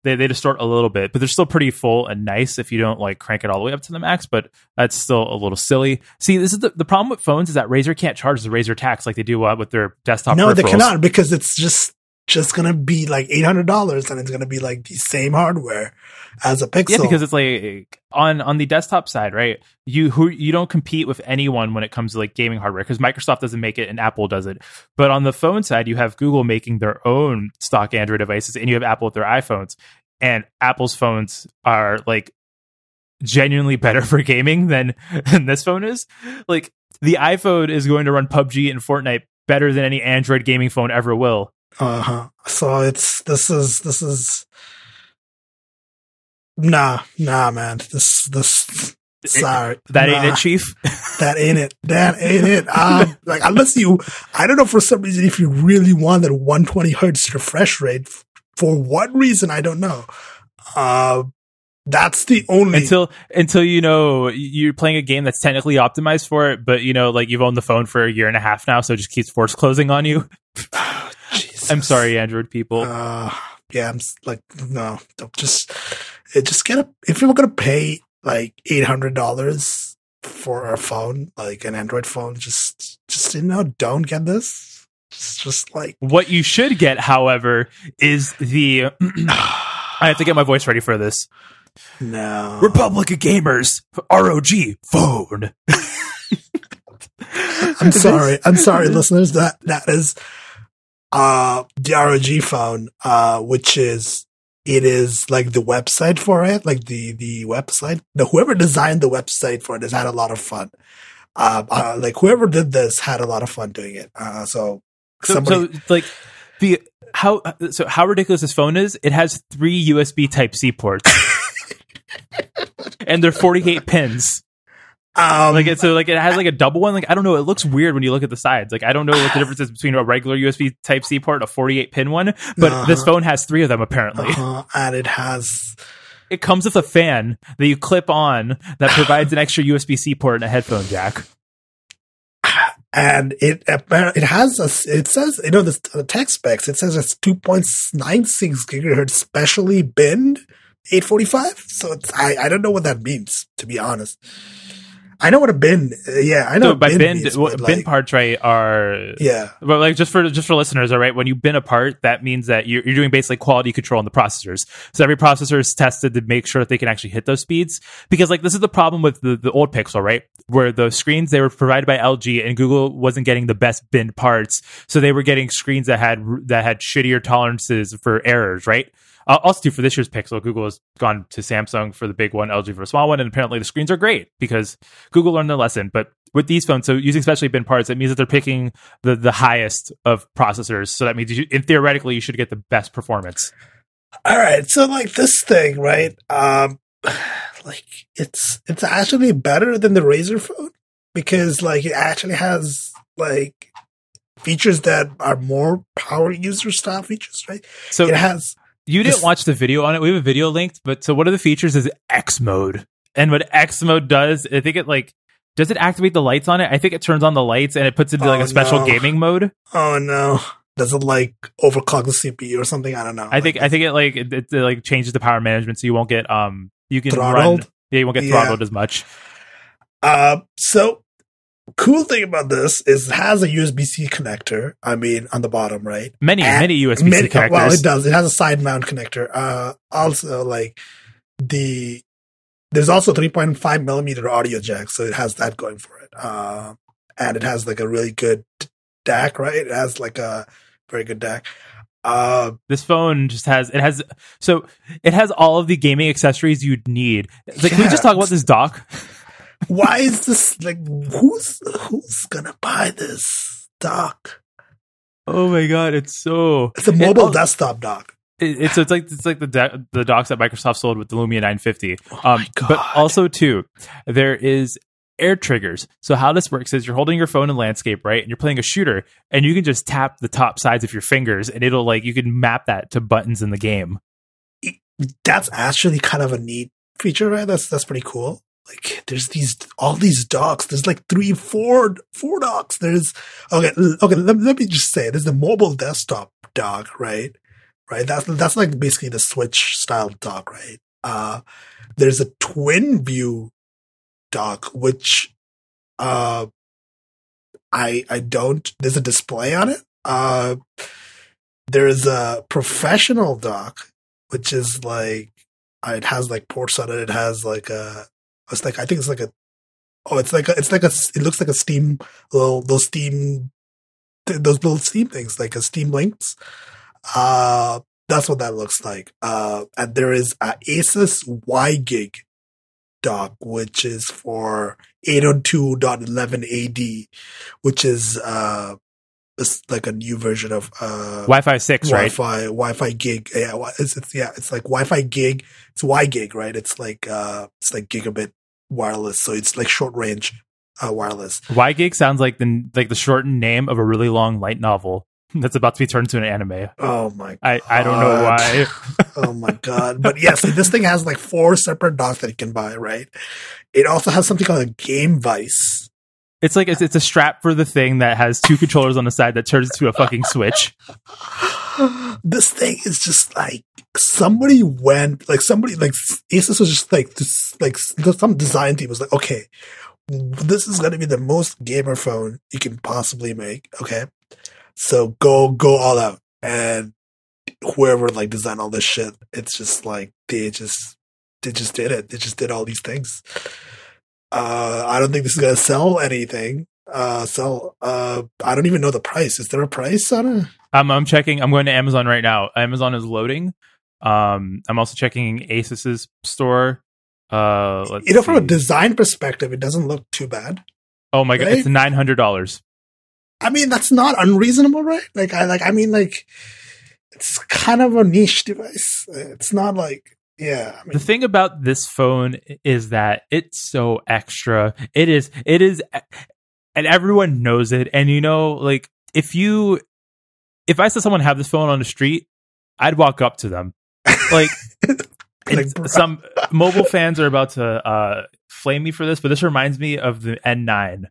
They distort a little bit, but they're still pretty full and nice if you don't like crank it all the way up to the max, but that's still a little silly. See, this is the problem with phones is that Razer can't charge the Razer tax like they do with their desktop peripherals. No, they cannot, because it's just just going to be like $800 and it's going to be like the same hardware as a Pixel. Yeah, because it's like on the desktop side, right? You don't compete with anyone when it comes to like gaming hardware because Microsoft doesn't make it and Apple does it. But on the phone side, you have Google making their own stock Android devices and you have Apple with their iPhones. And Apple's phones are like genuinely better for gaming than this phone is. Like the iPhone is going to run PUBG and Fortnite better than any Android gaming phone ever will. So this is nah, man. Sorry. That ain't it, Chief. That ain't it. Like, unless you, I don't know, for some reason, if you really want that 120 hertz refresh rate, for what reason, I don't know. That's the only until you know you're playing a game that's technically optimized for it, but you know, like you've owned the phone for a year and a half now, so it just keeps force closing on you. Oh, Jesus. I'm sorry, Android people. Yeah, I'm like, no, don't just get a. If you were gonna pay like $800 for a phone, like an Android phone, just you know, don't get this. Just like what you should get, however, is the. I have to get my voice ready for this. No. Republic of Gamers ROG phone. I'm sorry, listeners. That is the ROG phone, which is like the website for it, like the website. Now, whoever designed the website for it has had a lot of fun. Like whoever did this had a lot of fun doing it. How ridiculous this phone is, it has 3 USB Type-C ports. And they're 48 pins. It has like a double one. Like, I don't know. It looks weird when you look at the sides. Like, I don't know what the difference is between a regular USB Type-C port and a 48-pin one, but this phone has 3 of them, apparently. And it has... It comes with a fan that you clip on that provides an extra USB-C port and a headphone jack. And it says, you know, the tech specs, it says it's 2.96 gigahertz specially binned 845. So it's, I don't know what that means, to be honest. I know what a bin. Yeah, I know. So by bin, means, bin parts, right? Are yeah. But like just for listeners, all right. When you bin a part, that means that you're doing basically quality control on the processors. So every processor is tested to make sure that they can actually hit those speeds. Because like this is the problem with the old Pixel, right? Where the screens they were provided by LG and Google wasn't getting the best binned parts, so they were getting screens that had shittier tolerances for errors, right? Also, too, for this year's Pixel, Google has gone to Samsung for the big one, LG for the small one, and apparently the screens are great because Google learned their lesson. But with these phones, so using specially bin parts, it means that they're picking the highest of processors. So that means, theoretically, you should get the best performance. All right. So, like, this thing, right? Like, it's actually better than the Razer phone because, like, it actually has, like, features that are more power user-style features, right? So it has... You didn't watch the video on it. We have a video linked, but so one of the features is X mode. And what X mode does, I think it like, does it activate the lights on it? I think it turns on the lights and it puts it into like a special gaming mode. Oh no. Does it like overclock the CPU or something? I don't know. I think it like changes the power management. So you won't get, throttled as much. So cool thing about this is it has a USB-C connector. I mean, on the bottom, right? Many USB-C connectors. Well, it does. It has a side mount connector. Also, like there's also 3.5 millimeter audio jack, so it has that going for it. And it has like a really good DAC, right? It has like a very good DAC. This phone just has all of the gaming accessories you'd need. Like, Can we just talk about this dock? Why is this like? Who's gonna buy this dock? Oh my god! It's a mobile desktop dock. It's like the docks that Microsoft sold with the Lumia 950. But also too, there is air triggers. So how this works is you're holding your phone in landscape, right, and you're playing a shooter, and you can just tap the top sides of your fingers, and it'll like you can map that to buttons in the game. That's actually kind of a neat feature, right? That's pretty cool. Like there's all these docks. There's like 4 docks. There's okay. Let me just say, there's the mobile desktop dock, right. That's like basically the Switch style dock, right? There's a twin view dock, which I don't. There's a display on it. There's a professional dock, which is like, it has like ports on it. It has like a, it's like, I think it's like a, oh, it looks like a Steam, those little Steam things, like a Steam Links. That's what that looks like. And there is a Asus WiGig dock, which is for 802.11ad, which is, it's like a new version of Wi-Fi 6, right? Wi-Fi gig, yeah. It's like Wi-Fi gig. It's WiGig, right? It's like gigabit wireless, so it's like short range wireless. WiGig sounds like the shortened name of a really long light novel that's about to be turned into an anime. Oh my! I don't know why. Oh my god! But yeah, see, this thing has like four separate docks that you can buy, right? It also has something called a Game Vice. It's like it's a strap for the thing that has two controllers on the side that turns into a fucking Switch. This thing is just like somebody Asus was just like this, like some design team was like, okay, this is going to be the most gamer phone you can possibly make. Okay, so go all out, and whoever like designed all this shit, it's just like they just did it. They just did all these things. I don't think this is going to sell anything. I don't even know the price. Is there a price on it? I'm checking. I'm going to Amazon right now. Amazon is loading. I'm also checking Asus's store. Let's see. From a design perspective, it doesn't look too bad. Oh my God. It's $900. I mean, that's not unreasonable, right? It's kind of a niche device. It's not like, yeah. I mean, the thing about this phone is that it's so extra. It is, and everyone knows it. And you know, like if I saw someone have this phone on the street, I'd walk up to them. Like, some mobile fans are about to flame me for this, but this reminds me of the N9,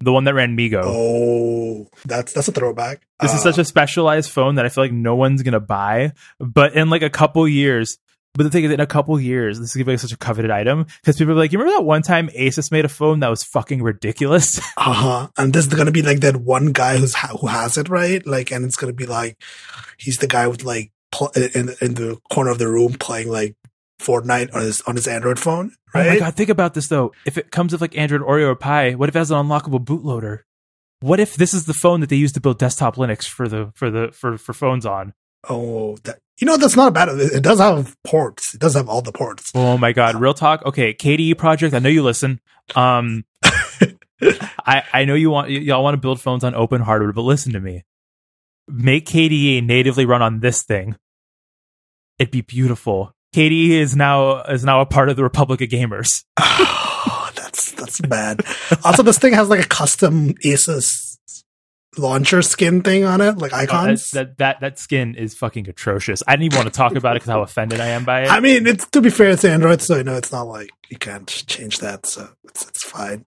the one that ran Mego. Oh, that's a throwback. This is such a specialized phone that I feel like no one's gonna buy. But in like a couple years. But the thing is, in a couple years, this is going to be like such a coveted item because people are like, you remember that one time Asus made a phone that was fucking ridiculous? Uh-huh. And this is going to be like that one guy who has it, right? Like, and it's going to be like, he's the guy with like in the corner of the room playing like Fortnite on his Android phone, right? Oh my God, think about this though. If it comes with like Android Oreo or Pi, what if it has an unlockable bootloader? What if this is the phone that they use to build desktop Linux for phones on? Oh, that's not bad. It does have ports. It does have all the ports. Oh my God. Real talk. Okay. KDE Project. I know you listen. I know y'all want to build phones on open hardware, but listen to me. Make KDE natively run on this thing. It'd be beautiful. KDE is now a part of the Republic of Gamers. Oh, that's bad. Also, this thing has like a custom Asus launcher skin thing on it, like icons. Oh, that skin is fucking atrocious. I didn't even want to talk about it because how offended I am by it. I mean, it's, to be fair, it's Android, so you know it's not like you can't change that, so it's fine.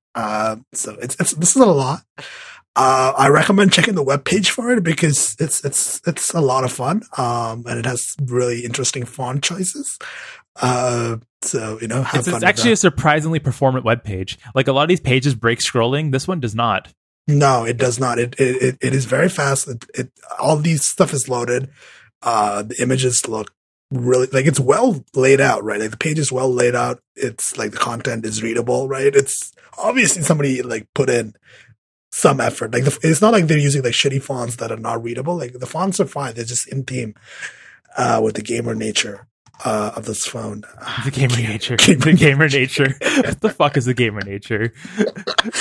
So this is a lot. I recommend checking the webpage for it because it's a lot of fun. And it has really interesting font choices. So you know, have fun. It's actually a surprisingly performant webpage. Like a lot of these pages break scrolling. This one does not. No, it does not. It is very fast. It all these stuff is loaded. The images look really like it's well laid out, right? Like the page is well laid out. It's like the content is readable, right? It's obviously somebody like put in some effort. Like it's not like they're using like shitty fonts that are not readable. Like the fonts are fine. They're just in theme with the gamer nature of this phone. The gamer nature. Gamer nature. What the fuck is the gamer nature?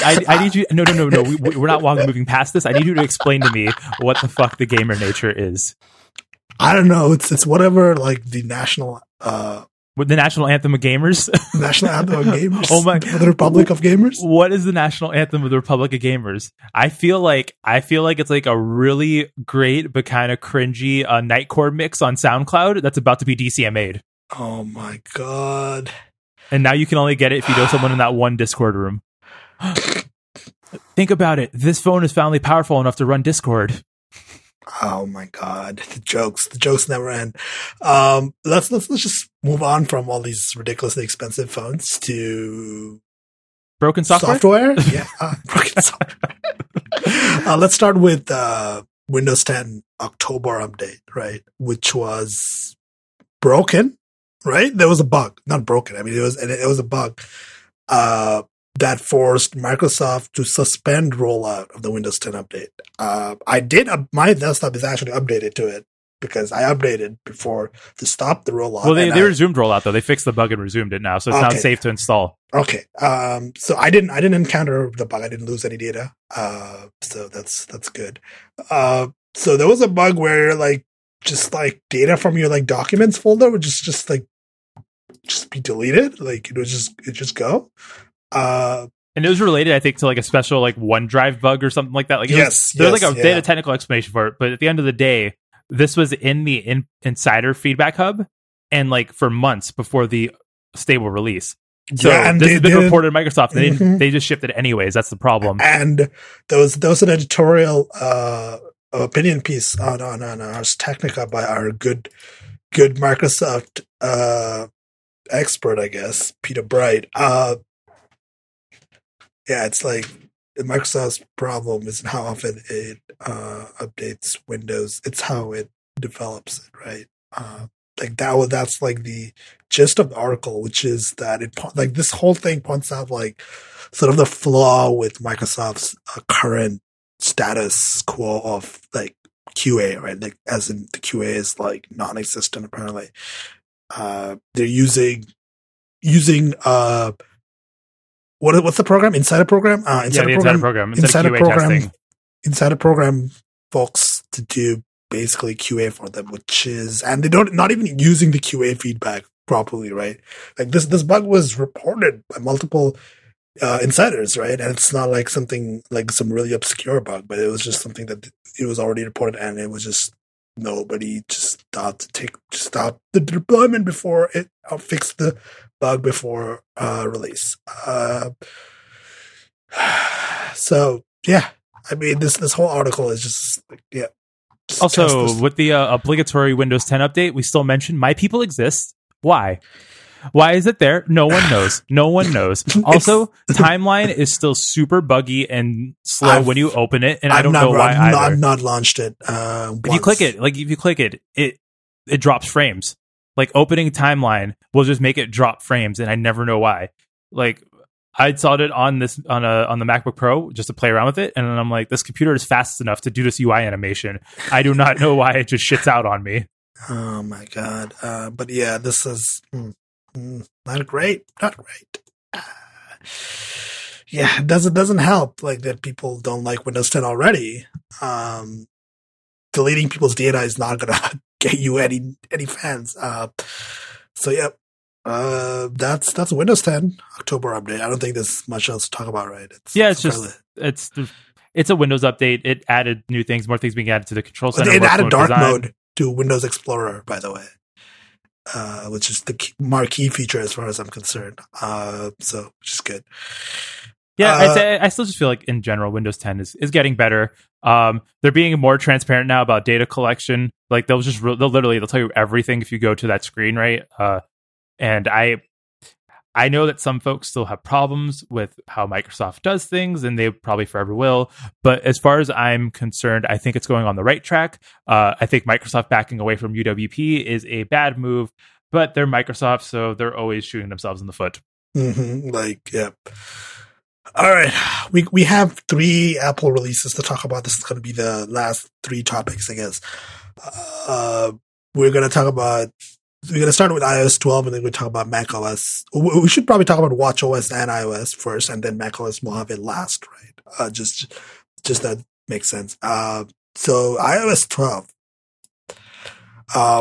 I need you. No. We're not moving past this. I need you to explain to me what the fuck the gamer nature is. I don't know. It's whatever like the national. With the national anthem of gamers. National anthem of gamers. Oh my! The Republic of Gamers. What is the national anthem of the Republic of Gamers? I feel like it's like a really great but kind of cringy nightcore mix on SoundCloud that's about to be DCMA'd. Oh my God! And now you can only get it if you know someone in that one Discord room. Think about it. This phone is finally powerful enough to run Discord. Oh my God! The jokes never end. Let's just move on from all these ridiculously expensive phones to broken software. Yeah, broken software. Let's start with Windows 10 October update, right? Which was broken, right? There was a bug, not broken. I mean, it was a bug that forced Microsoft to suspend rollout of the Windows 10 update. My desktop is actually updated to it because I updated before to stop the rollout. Well, they resumed rollout though. They fixed the bug and resumed it now, so it's now safe to install. Okay. So I didn't encounter the bug. I didn't lose any data. So that's good. So there was a bug where just data from your documents folder would just be deleted. It would just go. And it was related, I think, to a special OneDrive bug or something like that. They had a technical explanation for it, but at the end of the day, this was in the insider feedback hub, and for months before the stable release. So yeah, and this has been reported to Microsoft. They just shipped it anyways. That's the problem. And there was an editorial opinion piece on Ars Technica by our good Microsoft expert, I guess, Peter Bright. It's Microsoft's problem isn't how often it updates Windows; it's how it develops it, right? That's the gist of the article, which is that it this whole thing points out sort of the flaw with Microsoft's current status quo of QA, right? As in the QA is non-existent apparently. They're using what's the program? Insider program folks to do basically QA for them, which is, and they not even using the QA feedback properly, right? This bug was reported by multiple insiders, right? And it's not something some really obscure bug, but it was just something that it was already reported, and it was just nobody just thought to stop the deployment before it fixed the bug before release. So yeah, I mean this whole article is just yeah. Just also, with the obligatory Windows 10 update, we still mention My People Exist. Why? Why is it there? No one knows. Also, timeline is still super buggy and slow when you open it, and I don't know why either. I've not launched it. If you click it, it drops frames. Opening timeline will just make it drop frames, and I never know why. I installed it on the MacBook Pro just to play around with it, and then I'm like, this computer is fast enough to do this UI animation. I do not know why it just shits out on me. Oh my god! But yeah, this is not great. Not great. Yeah, it doesn't help that people don't like Windows 10 already. Deleting people's data is not gonna get you any fans. So yeah. That's Windows 10 October update. I don't think there's much else to talk about, right? It's a Windows update. It added new things, more things being added to the control center. It added dark mode to Windows Explorer, by the way, which is the marquee feature as far as I'm concerned. So which is good. Yeah, I'd say, I still just feel in general, Windows 10 is getting better. They're being more transparent now about data collection. They'll tell you everything if you go to that screen, right? And I know that some folks still have problems with how Microsoft does things, and they probably forever will. But as far as I'm concerned, I think it's going on the right track. I think Microsoft backing away from UWP is a bad move, but they're Microsoft, so they're always shooting themselves in the foot. Mm-hmm. Yeah. All right. We have 3 Apple releases to talk about. This is going to be the last 3 topics, I guess. We're going to start with iOS 12, and then we're going to talk about macOS. We should probably talk about watchOS and iOS first, and then macOS Mojave last, right? Just that makes sense. So iOS 12,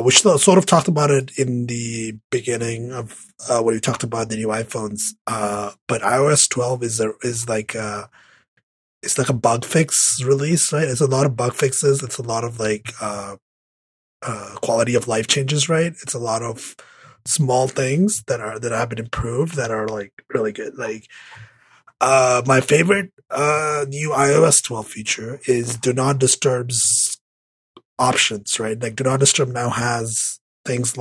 we sort of talked about it in the beginning of when we talked about the new iPhones. But iOS 12 is like a bug fix release, right? It's a lot of bug fixes. It's a lot of quality of life changes, right? It's a lot of small things that have been improved that are really good. My favorite new iOS 12 feature is Do Not Disturb's options, right? Do Not Disturb now has things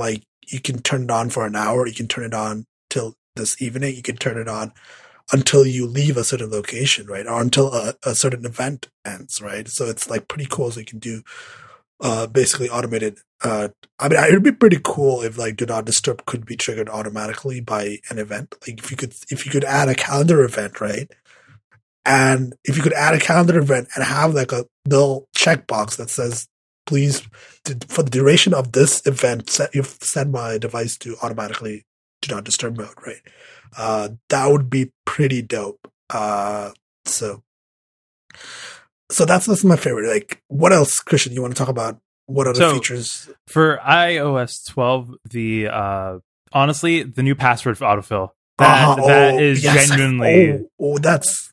you can turn it on for an hour, you can turn it on till this evening, you can turn it on until you leave a certain location, right? Or until a certain event ends, right? So it's like pretty cool. So you can do basically automated. I mean, it would be pretty cool if like Do Not Disturb could be triggered automatically by an event. Like if you could add a calendar event, right? And if you could add a calendar event and have like a little checkbox that says, please, for the duration of this event, set my device to automatically Do Not Disturb mode, right? That would be pretty dope. So that's my favorite. Like, what else, Christian, you want to talk about? What other features? For iOS 12, honestly, the new password for autofill. That is genuinely... That's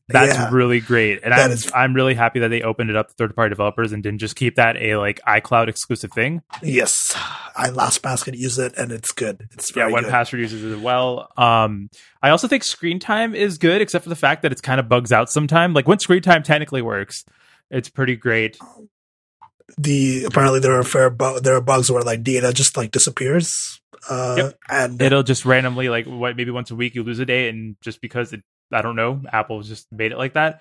really great. And I'm really happy that they opened it up to third-party developers and didn't just keep that a iCloud exclusive thing. Yes. LastPass can use it, and it's good. It's very good. 1Password uses it as well. I also think Screen Time is good, except for the fact that it's kind of bugs out sometimes. Like, when Screen Time technically works, it's pretty great. Apparently there are bugs where like data just like disappears. And it'll just randomly like maybe once a week you lose a day, and just because I don't know, Apple just made it like that.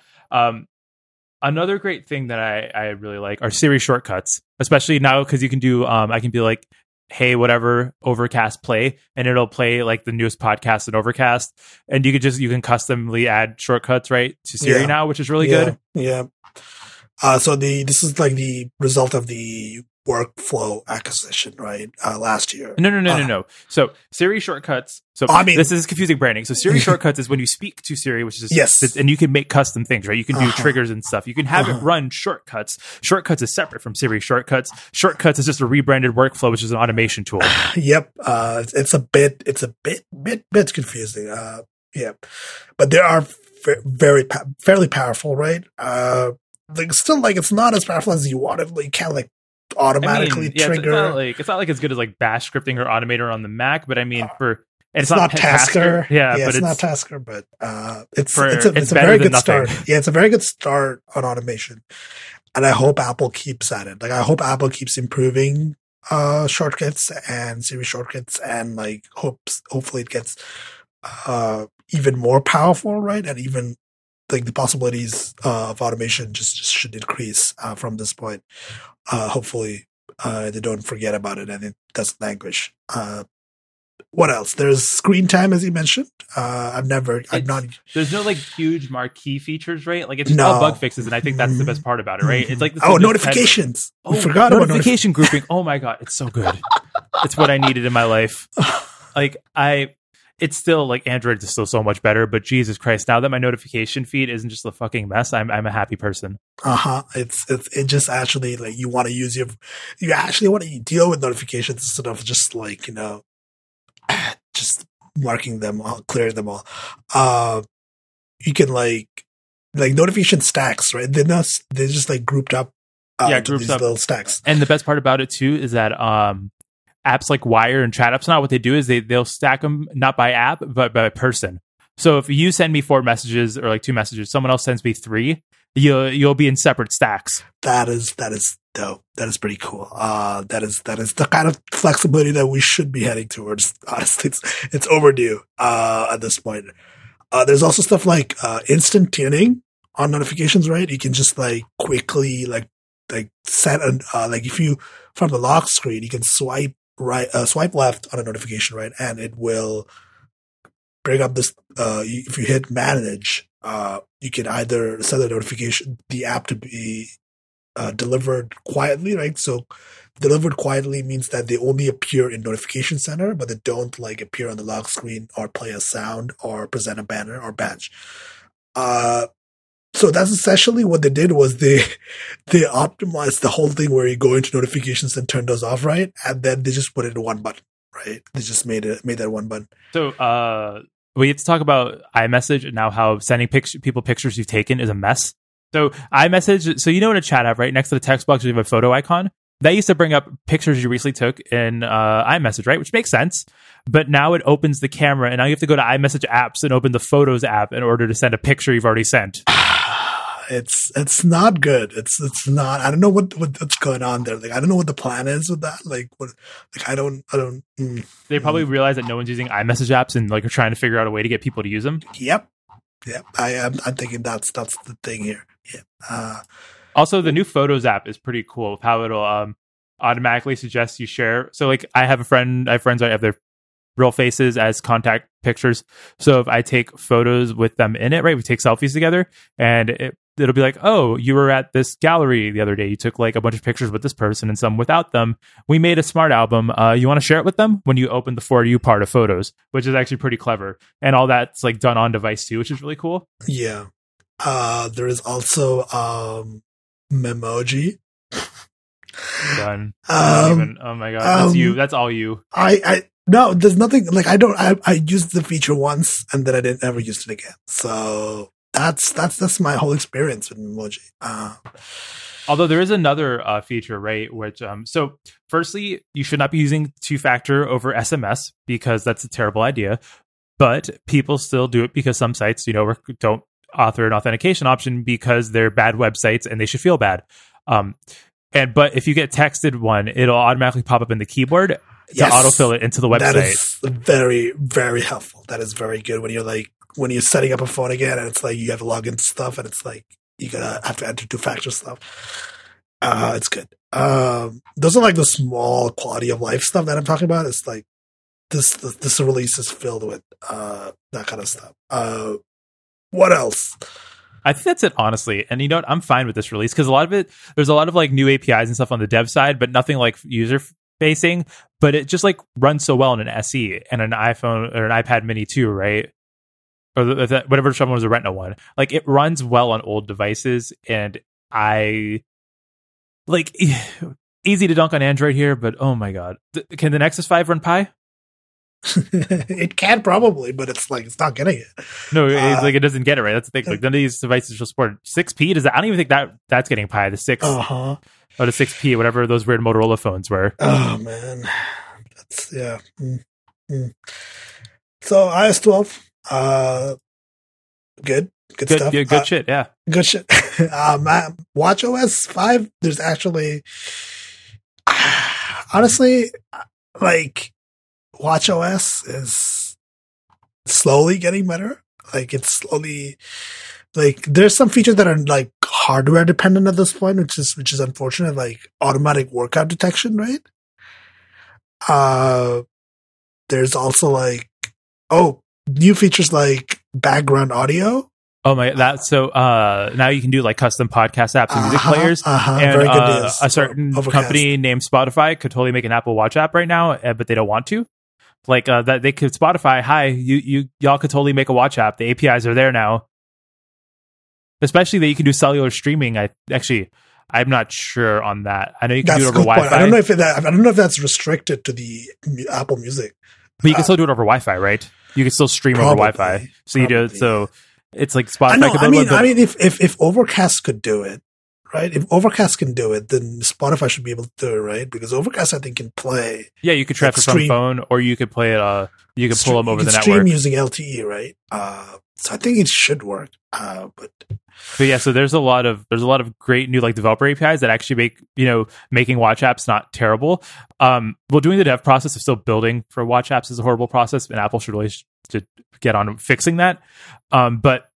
Another great thing that I really like are Siri shortcuts, especially now because you can do I can be like, hey, whatever, Overcast play, and it'll play like the newest podcast in Overcast, and you can customly add shortcuts right to Siri now, which is really good. Yeah. So this is like the result of the workflow acquisition, right? Last year. No. So Siri shortcuts. So this is confusing branding. So Siri shortcuts is when you speak to Siri, which is and you can make custom things, right? You can do triggers and stuff. You can have it run shortcuts. Shortcuts is separate from Siri shortcuts. Shortcuts is just a rebranded workflow, which is an automation tool. Yep. It's a bit confusing. But they are fairly powerful, right? Still, it's not as powerful as you want it. You can't automatically trigger. It's not as good as Bash scripting or Automator on the Mac, but I mean, it's not Tasker. It's a very good start. Yeah, it's a very good start on automation, and I hope Apple keeps at it. I hope Apple keeps improving shortcuts and Siri shortcuts, and hopefully it gets even more powerful, right? And even the possibilities of automation just should increase from this point. Hopefully, they don't forget about it and it doesn't languish. What else? There's Screen Time, as you mentioned. There's no huge marquee features, right? It's just all bug fixes, and I think that's the best part about it, right? It's notifications. Notification grouping. Oh my god, it's so good. It's what I needed in my life. It's still Android is still so much better, but Jesus Christ, now that my notification feed isn't just a fucking mess, I'm a happy person. It just actually you want to use you actually want to deal with notifications instead of just just marking them all, clearing them all. You can notification stacks, right? They're just grouped up into these little stacks. And the best part about it too is that apps like Wire and Chat Apps, now what they do is they'll stack them not by app but by person. So if you send me 4 messages or 2 messages, someone else sends me 3, you'll be in separate stacks. That is dope. That is pretty cool. That is the kind of flexibility that we should be heading towards. Honestly, it's overdue at this point. There's also stuff instant tuning on notifications, right? You can just quickly set an if you from the lock screen you can swipe right, swipe left on a notification, right? And it will bring up this, if you hit manage, you can either set the notification, the app to be delivered quietly, right? So delivered quietly means that they only appear in notification center, but they don't appear on the lock screen or play a sound or present a banner or badge. So that's essentially what they did was they optimized the whole thing where you go into notifications and turn those off, right? And then they just put it in one button, right? They just made that one button. So we have to talk about iMessage and now how sending people pictures you've taken is a mess. So iMessage, so in a chat app, right, next to the text box, you have a photo icon. That used to bring up pictures you recently took in iMessage, right? Which makes sense. But now it opens the camera, and now you have to go to iMessage apps and open the Photos app in order to send a picture you've already sent. It's not good. It's not. I don't know what's going on there. I don't know what the plan is with that. I don't. They probably realize that no one's using iMessage apps and are trying to figure out a way to get people to use them. Yep. Yeah, I'm thinking that's the thing here. Yeah. Also, the new Photos app is pretty cool. How it'll automatically suggest you share. So, like, I have friends that have their real faces as contact pictures. So if I take photos with them in it, right, we take selfies together, and it'll be like, oh, you were at this gallery the other day. You took like a bunch of pictures with this person and some without them. We made a smart album. You want to share it with them when you open the For You part of Photos, which is actually pretty clever. And all that's like done on device too, which is really cool. Yeah. There is also Memoji. Done. Oh my God. That's you. That's all you. No, there's nothing like I used the feature once and then I didn't ever use it again. So that's my whole experience with Memoji. Although there is another feature, right? Which so firstly, you should not be using two-factor over SMS because that's a terrible idea. But people still do it because some sites, you know, don't author an authentication option because they're bad websites and they should feel bad. But if you get texted one, it'll automatically pop up in the keyboard. Yes, autofill it into the website. That is very, very helpful. That is very good when you're like when you're setting up a phone again, and it's like you have to log into stuff, and it's like you gotta have to enter two-factor stuff. It's good. Those are like the small quality of life stuff that I'm talking about. It's like this release is filled with that kind of stuff. What else? I think that's it, honestly. And you know what? I'm fine with this release because a lot of it, there's a lot of like new APIs and stuff on the dev side, but nothing like user facing, but it just like runs so well in an SE and an iPhone or an iPad mini too, right? Or whatever someone was a Retina one. Like it runs well on old devices, and I like easy to dunk on Android here, but oh my God. Can the Nexus 5 run Pi? It can probably, but it's like it's not getting it. No, it's like it doesn't get it right. That's the thing. Like none of these devices will support 6P. I don't even think that's getting Pi. The 6. Uh-huh. Or the 6P, whatever those weird Motorola phones were. Oh, man. That's, yeah. So, iOS 12. Good stuff. Yeah, good shit, yeah. Good shit. WatchOS 5, there's actually... honestly, like, WatchOS is slowly getting better. Like, it's slowly... Like, there's some features that are, like, hardware dependent at this point, which is unfortunate, like automatic workout detection, right? There's also like new features like background audio. Oh my, that's so now you can do like custom podcast apps and music players. And very good deals. A certain Overcast company named Spotify could totally make an Apple Watch app right now, but they don't want to. Like that they could Spotify, hi, y'all could totally make a watch app. The APIs are there now. Especially that you can do cellular streaming. I'm not sure on that. I know you can do it over Wi-Fi. Point. I don't know if that's restricted to the Apple Music. But you can still do it over Wi-Fi, right? You can still stream over Wi-Fi. So you do it. So it's like Spotify. I mean, if Overcast could do it, right? If Overcast can do it, then Spotify should be able to do it, right? Because Overcast, I think, can play. Yeah, you could transfer from phone, or you could play it. You could pull them over the network. You can stream using LTE, right? So I think it should work. But yeah, so there's a lot of great new like developer APIs that actually make, you know, making watch apps not terrible. Well, doing the dev process of still building for watch apps is a horrible process, and Apple should really get on fixing that. But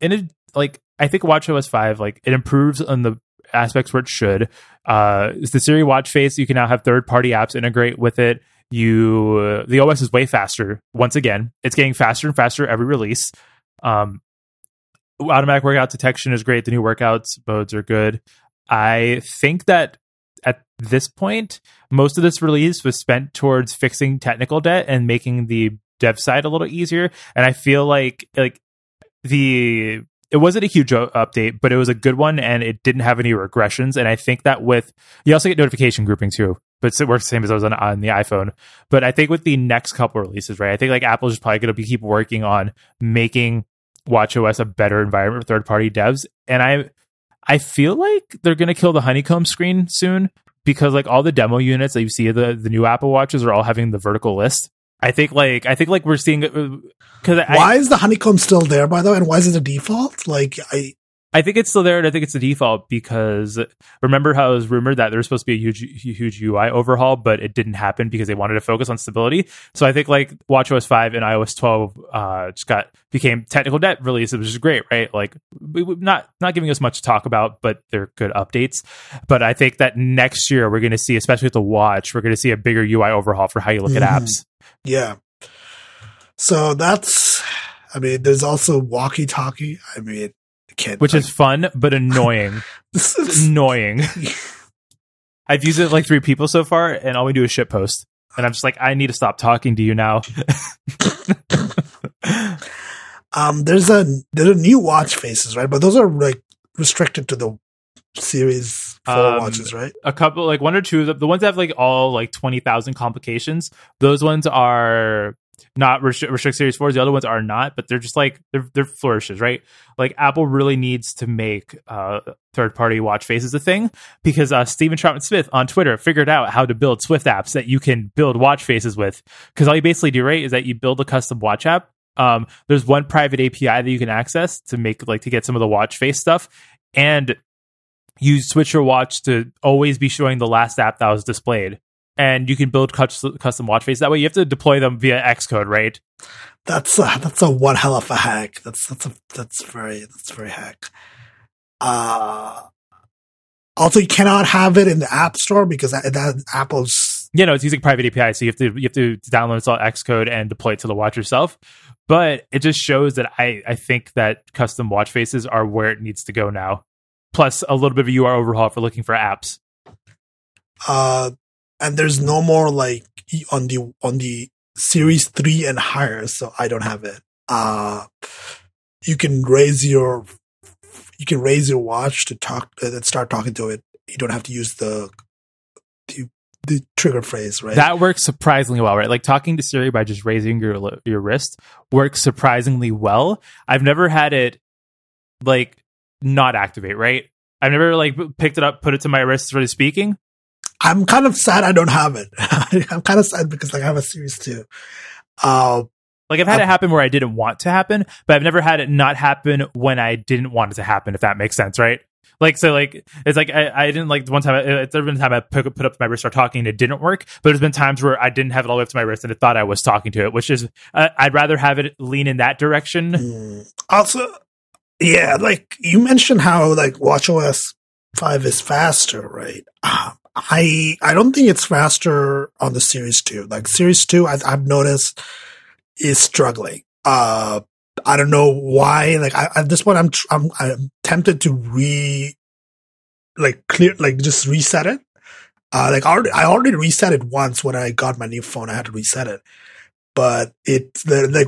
in I think watchOS 5 like it improves on the aspects where it should. It's the Siri watch face. You can now have third-party apps integrate with it. The OS is way faster. Once again, it's getting faster and faster every release. Automatic workout detection is great. The new workouts modes are good. I think that at this point, most of this release was spent towards fixing technical debt and making the dev side a little easier. And I feel like it wasn't a huge update, but it was a good one, and it didn't have any regressions. And I think that you also get notification grouping too, but it works the same as I was on the iPhone. But I think with the next couple releases, right, I think like Apple is probably going to keep working on making WatchOS a better environment for third-party devs, and I feel like they're gonna kill the honeycomb screen soon, because like all the demo units that you see the new Apple Watches are all having the vertical list. I think we're seeing, because why is the honeycomb still there, by the way, and why is it a default? Like I I think it's still there, and I think it's the default, because remember how it was rumored that there was supposed to be a huge UI overhaul, but it didn't happen because they wanted to focus on stability. So I think like watchOS 5 and iOS 12 just became technical debt releases, which is great, right? Like not giving us much to talk about, but they're good updates. But I think that next year we're going to see, especially with the watch, we're going to see a bigger UI overhaul for how you look at apps. Yeah. So that's, I mean, there's also walkie-talkie. I mean, which is fun, but annoying. Annoying. I've used it with like 3 people so far, and all we do is shit post. And I'm just like, I need to stop talking to you now. There are new watch faces, right? But those are like restricted to the Series 4 watches, right? A couple, like 1 or 2 of the ones that have like all like 20,000 complications. Those ones are not restrict Series 4s. The other ones are not, but they're just like they're flourishes, right? Like Apple really needs to make third-party watch faces a thing, because Steven Troutman-Smith on Twitter figured out how to build Swift apps that you can build watch faces with. Because all you basically do, right, is that you build a custom watch app. There's one private API that you can access to make like to get some of the watch face stuff, and you switch your watch to always be showing the last app that was displayed. And you can build custom watch faces that way. You have to deploy them via Xcode, right? That's a one hell of a hack. That's very hack. Also, you cannot have it in the App Store because that Apple's it's using private API, so you have to download, install Xcode, and deploy it to the watch yourself. But it just shows that I think that custom watch faces are where it needs to go now. Plus, a little bit of a UR overhaul for looking for apps. And there's no more like on the Series 3 and higher, so I don't have it. You can raise your watch to talk and start talking to it. You don't have to use the trigger phrase, right? That works surprisingly well, right? Like talking to Siri by just raising your wrist works surprisingly well. I've never had it like not activate, right? I've never like picked it up, put it to my wrist, started speaking. I'm kind of sad I don't have it. I'm kind of sad because like I have a Series 2. Like I've had it happen where I didn't want to happen, but I've never had it not happen when I didn't want it to happen, if that makes sense, right? Like, so like, it's like, I didn't like one time, there's been a time I put up to my wrist, start talking and it didn't work, but there's been times where I didn't have it all the way up to my wrist and it thought I was talking to it, which is, I'd rather have it lean in that direction. Also, yeah, like you mentioned how like watchOS 5 is faster, right? I don't think it's faster on the Series 2. Like Series 2, I've noticed is struggling. I don't know why. Like at this point, I'm tempted to just reset it. I already reset it once when I got my new phone. I had to reset it, but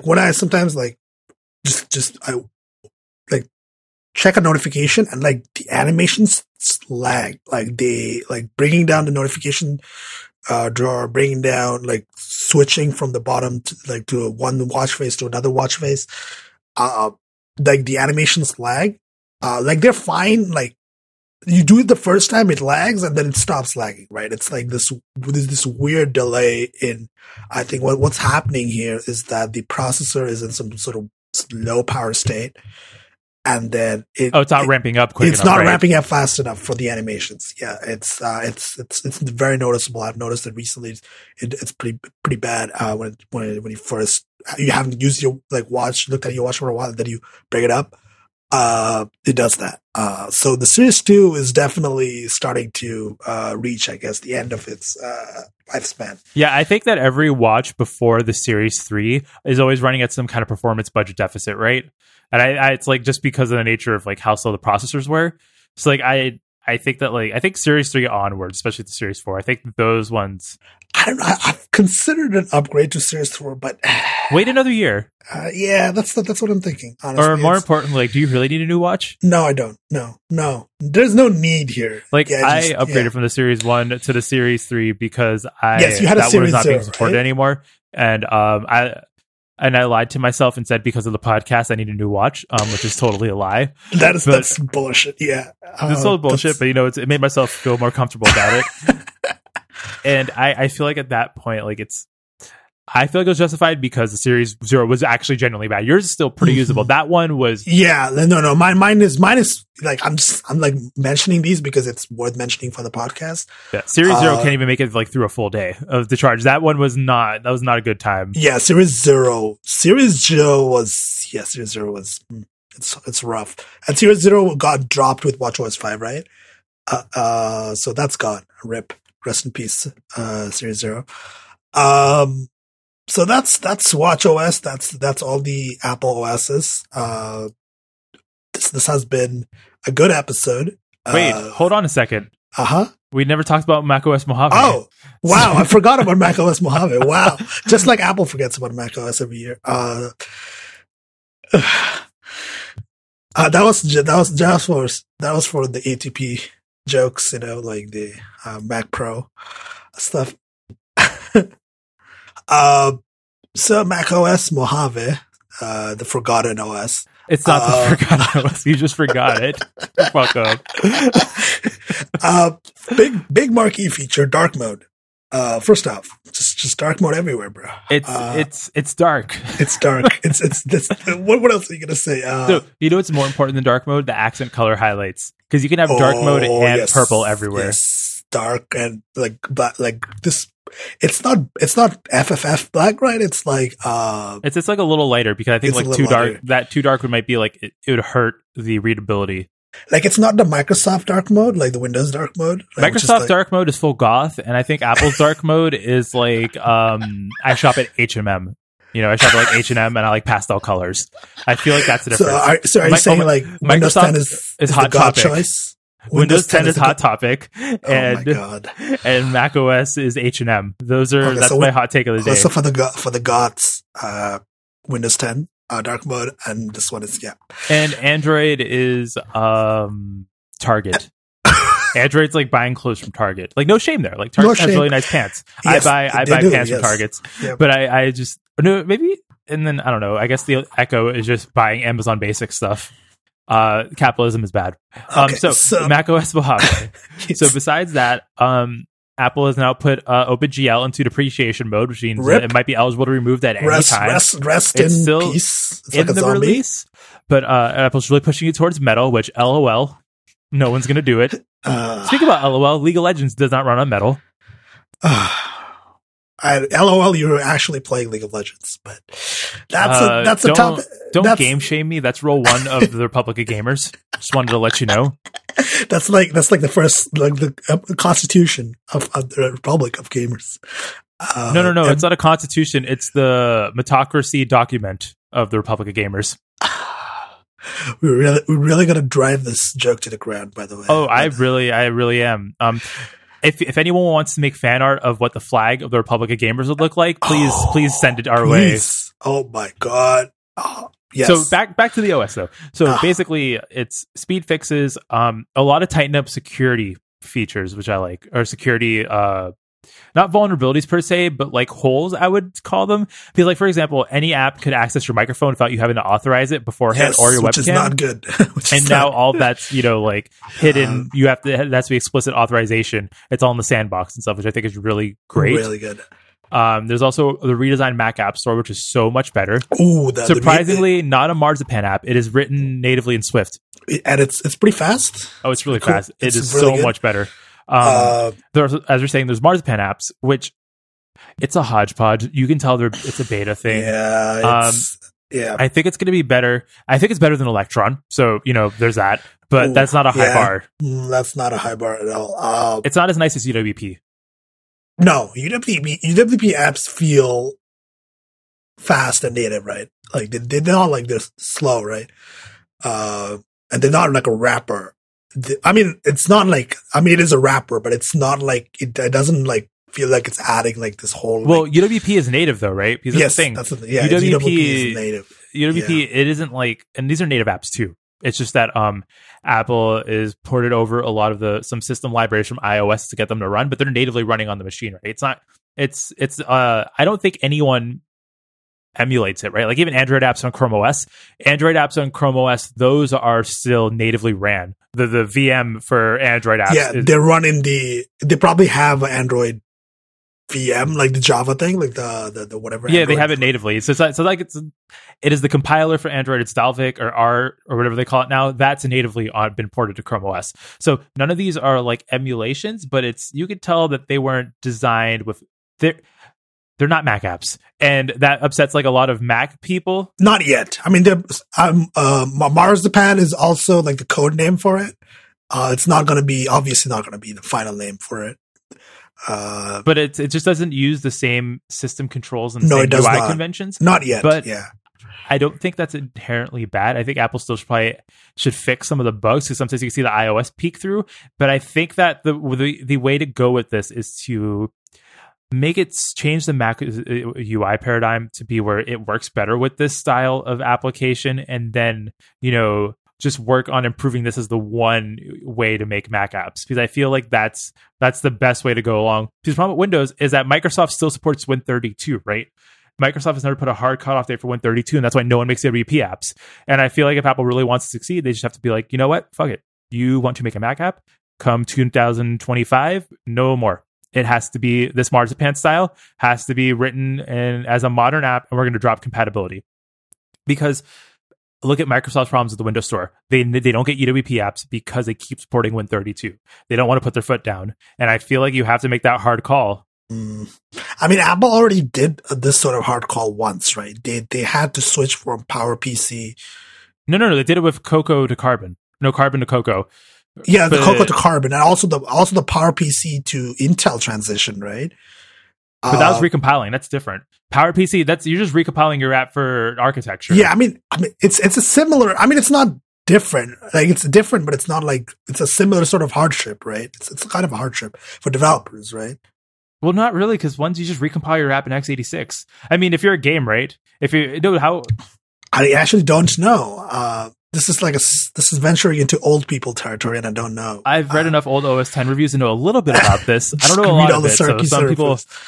when I sometimes like I check a notification and like the animations lag, like they like bringing down the notification drawer, bringing down like switching from the bottom to like to one watch face to another watch face, like the animations lag, like they're fine. Like you do it the first time, it lags and then it stops lagging, right? It's like this weird delay in. I think what's happening here is that the processor is in some sort of low power state. And then it's not ramping up quick enough. It's not ramping up fast enough for the animations. Yeah, it's very noticeable. I've noticed that recently. It's pretty bad when you first you haven't used your like watch, looked at your watch for a while, and then you bring it up. It does that. So the Series 2 is definitely starting to reach, I guess, the end of its lifespan. Yeah, I think that every watch before the Series 3 is always running at some kind of performance budget deficit, right? And I it's like just because of the nature of like how slow the processors were. So like I think that like I think Series 3 onwards, especially the Series 4, I think those ones. I don't know. I've considered an upgrade to Series 4, but wait another year. Yeah, that's what I'm thinking. Honestly, or more importantly, like, do you really need a new watch? No, I don't. No, there's no need here. Like yeah, I upgraded from the Series 1 to the Series 3 because you had a that was not being supported anymore, and I lied to myself and said because of the podcast I need a new watch, which is totally a lie. That's bullshit. Yeah, it's total bullshit. But you know, it made myself feel more comfortable about it. And I feel like at that point, like it's I feel like it was justified because the Series 0 was actually genuinely bad. Yours is still pretty usable. That one was... Yeah, no. Mine is like, I'm mentioning these because it's worth mentioning for the podcast. Yeah, Series 0 can't even make it like through a full day of the charge. That one was not... That was not a good time. Yeah, Series 0 was... It's rough. And Series 0 got dropped with watchOS 5, right? So that's gone. RIP. Rest in peace, Series 0. So that's watchOS. That's all the Apple OSs. This has been a good episode. Wait, hold on a second. We never talked about macOS Mojave. Oh, wow. I forgot about macOS Mojave. Wow. Just like Apple forgets about macOS every year. That was for the ATP jokes, like the Mac Pro stuff. So macOS Mojave, the forgotten OS. It's not the forgotten OS. You just forgot it. Fuck up. Big marquee feature: dark mode. First off, just dark mode everywhere, bro. It's dark. It's dark. It's this. What else are you gonna say? So you know what's more important than dark mode? The accent color highlights, because you can have dark mode and purple everywhere. Yes. Dark and like this. It's not FFF black, right? It's like it's like a little lighter, because I think like too dark. That too dark would might be like it would hurt the readability. Like, it's not the Microsoft dark mode, like the Windows dark mode. Like, Microsoft dark mode is full goth, and I think Apple's dark mode is like I shop at H&M. I shop at like H&M, and I like pastel colors. I feel like that's the difference. So are you saying like Windows 10 is hot topic? Choice? Windows 10 is Hot Topic, and macOS is H&M. That's my hot take of the day. So for the gods, Windows 10 dark mode, and this one is and Android is Target. Android's like buying clothes from Target. Like, no shame there. Like, Target has really nice pants. Yes, I buy pants from Targets, but I just no maybe. And then I don't know. I guess the Echo is just buying Amazon Basics stuff. Capitalism is bad. Okay, so macOS Mojave. So besides that, Apple has now put OpenGL into depreciation mode, which means it might be eligible to remove that anytime. Rest it's in still peace. It's in like the zombie release, but Apple's really pushing it towards metal, which LOL, no one's going to do it. Speaking about LOL, League of Legends does not run on metal. LOL, you're actually playing League of Legends, but that's a topic. Don't game shame me. That's rule one of the Republic of Gamers. Just wanted to let you know. That's like the first, like the constitution of the Republic of Gamers. No. It's not a constitution. It's the metocracy document of the Republic of Gamers. We're really gonna drive this joke to the ground. By the way, I really am. If anyone wants to make fan art of what the flag of the Republic of Gamers would look like, please send it our way. Oh my god! Oh, yes. So back to the OS though. So basically, it's speed fixes, a lot of tighten up security features, which I like, or security, not vulnerabilities per se, but like holes I would call them. Because like, for example, any app could access your microphone without you having to authorize it beforehand, or your webcam, which is not good. Now all that's hidden. You have to. That's the explicit authorization. It's all in the sandbox and stuff, which I think is really great, really good. There's also the redesigned Mac App Store, which is so much better. Ooh, surprisingly, not a Marzipan app. It is written natively in Swift, and it's pretty fast. Oh, it's really fast. It is really so good. Much better. There's, as we're saying, there's Marzipan apps, which it's a hodgepodge. You can tell it's a beta thing. Yeah, I think it's going to be better. I think it's better than Electron. So, there's that, but that's not a high bar. That's not a high bar at all. It's not as nice as UWP. No, UWP apps feel fast and native, right? Like they're not like they're slow, right? And they're not like a wrapper. It is a wrapper, but it's not like it doesn't like feel like it's adding like this whole. Well, UWP is native though, right? Because yes, that's the thing. Yeah, UWP is native. UWP, it isn't like, and these are native apps too. It's just that Apple is ported over a lot of some system libraries from iOS to get them to run, but they're natively running on the machine, right? It's not. It's I don't think anyone emulates it, right? Like even Android apps on Chrome OS, those are still natively ran. The VM for Android apps. Yeah, they probably have an Android VM, like the Java thing, like the whatever. Yeah, Android. They have it natively. It is the compiler for Android. It's Dalvik or R or whatever they call it now. That's natively been ported to Chrome OS. So none of these are like emulations, but you could tell that they weren't designed with they're not Mac apps, and that upsets like a lot of Mac people. Not yet. I mean, Marzipan is also like the code name for it. It's not going to be the final name for it. But it just doesn't use the same system controls and UI conventions. Not yet. But yeah, I don't think that's inherently bad. I think Apple still should fix some of the bugs, because sometimes you can see the iOS peek through. But I think that the way to go with this is to make it change the Mac UI paradigm to be where it works better with this style of application, and then just work on improving this as the one way to make Mac apps, because I feel like that's the best way to go along. Because the problem with Windows is that Microsoft still supports Win32, right? Microsoft has never put a hard cutoff date for Win32, and that's why no one makes WP apps. And I feel like if Apple really wants to succeed, they just have to be like, you know what? Fuck it. You want to make a Mac app? Come 2025, no more. It has to be this Marzipan style, has to be written as a modern app, and we're going to drop compatibility. Because look at Microsoft's problems with the Windows Store. They don't get UWP apps because they keep supporting Win32. They don't want to put their foot down. And I feel like you have to make that hard call. I mean, Apple already did this sort of hard call once, right? They had to switch from PowerPC. No. They did it with Cocoa to Carbon. No, Carbon to Cocoa. Yeah, the Cocoa to Carbon. And also the PowerPC to Intel transition, right? But that was recompiling. That's different. PowerPC, you're just recompiling your app for architecture. Yeah, I mean, it's a similar. I mean, it's not different. Like, it's different, but it's not like it's a similar sort of hardship, right? It's kind of a hardship for developers, right? Well, not really, because once you just recompile your app in x86. I mean, if you're a game, right? If you know how, I actually don't know. This is venturing into old people territory, and I don't know. I've read enough old OS 10 reviews and know a little bit about this. I don't know a lot of it, so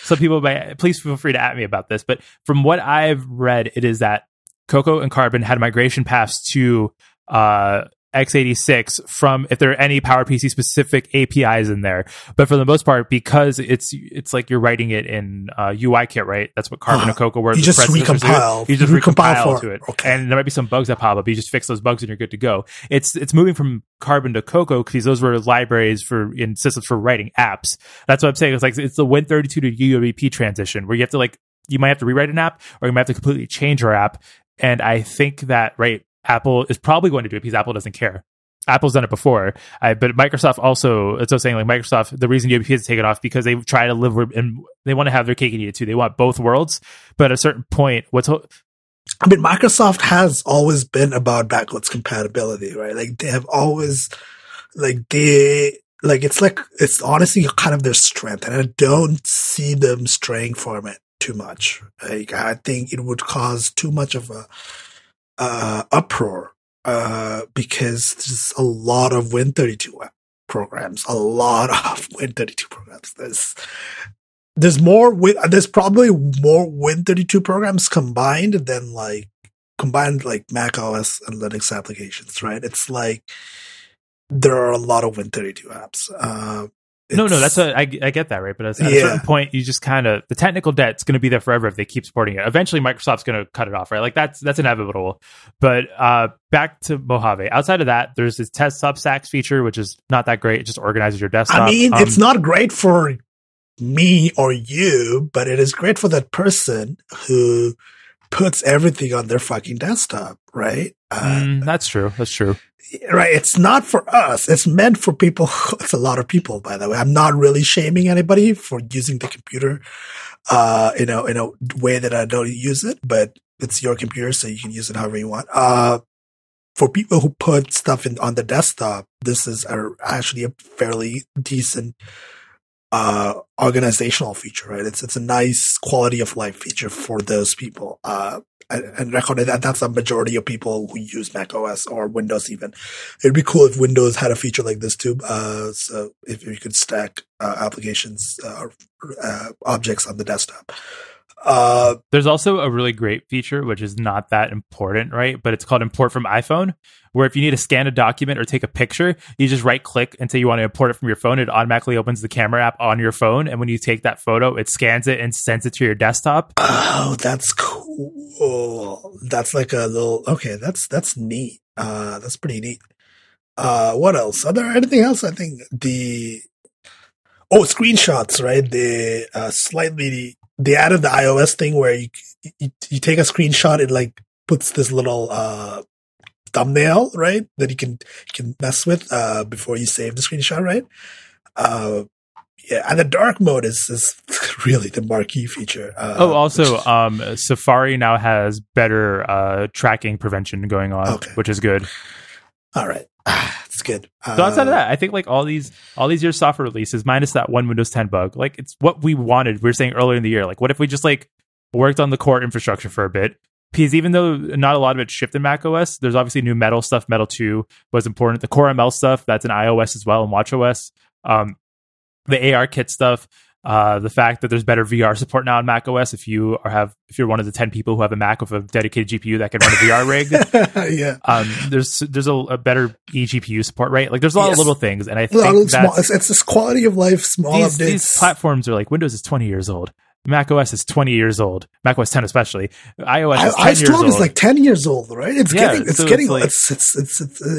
some people may, please feel free to at me about this. But from what I've read, it is that Cocoa and Carbon had migration paths to x86 from if there are any PowerPC specific APIs in there. But for the most part, because it's like you're writing it in UIKit, right? That's what Carbon and Cocoa were. You just recompile to it. Okay. And there might be some bugs that pop up. You just fix those bugs and you're good to go. It's moving from Carbon to Cocoa because those were libraries in systems for writing apps. That's what I'm saying. It's like it's the Win32 to UWP transition where you have to you might have to rewrite an app, or you might have to completely change your app. And I think that Apple is probably going to do it because Apple doesn't care. Apple's done it before. But Microsoft also, it's also saying Microsoft, the reason UWP has taken off because they try to live and they want to have their cake and eat it too. They want both worlds. But at a certain point, Microsoft has always been about backwards compatibility, right? Like they have always, it's honestly kind of their strength. And I don't see them straying from it too much. Like I think it would cause too much of a uproar because there's a lot of Win32 programs. There's probably more Win32 programs combined than combined Mac OS and Linux applications, right? It's like there are a lot of Win32 apps. I get that, right? But at a certain point, you just kind of the technical debt's going to be there forever if they keep supporting it. Eventually, Microsoft's going to cut it off, right? Like that's inevitable. But back to Mojave. Outside of that, there's this test substacks feature, which is not that great. It just organizes your desktop. I mean, it's not great for me or you, but it is great for that person who puts everything on their fucking desktop, right? That's true. Right. It's not for us. It's meant for people. It's a lot of people, by the way. I'm not really shaming anybody for using the computer, in a way that I don't use it, but it's your computer, so you can use it however you want. For people who put stuff on the desktop, this is actually a fairly decent, organizational feature, right? It's a nice quality of life feature for those people. and recorded that that's the majority of people who use macOS or Windows even. It'd be cool if Windows had a feature like this too. So if you could stack applications or objects on the desktop. There's also a really great feature, which is not that important, right? But it's called import from iPhone, where if you need to scan a document or take a picture, you just right click and say you want to import it from your phone. It automatically opens the camera app on your phone. And when you take that photo, it scans it and sends it to your desktop. Oh, that's cool. That's like a little, okay. That's neat. That's pretty neat. What else? Are there anything else? I think screenshots, right? They They added the iOS thing where you take a screenshot, it like puts this little thumbnail, right, that you can mess with before you save the screenshot, right? Yeah, and the dark mode is really the marquee feature. Safari now has better tracking prevention going on, okay, which is good. All right. It's good. So outside of that, I think like all these year software releases, minus that one Windows 10 bug, like it's what we wanted. We were saying earlier in the year, like what if we just like worked on the core infrastructure for a bit? Because even though not a lot of it shipped in macOS, there's obviously new Metal stuff. Metal 2 was important. The core ML stuff, that's in iOS as well, and watchOS. The AR kit stuff, the fact that there's better VR support now in macOS if you're one of the 10 people who have a Mac with a dedicated GPU that can run a VR rig. Yeah. There's a better eGPU support, right? Like there's a lot of little things, and I think it's this quality of life updates. These platforms are like Windows is 20 years old, macOS is 20 years old, macOS 10 especially. iOS is 10 years old. iOS 12 is like 10 years old, right? It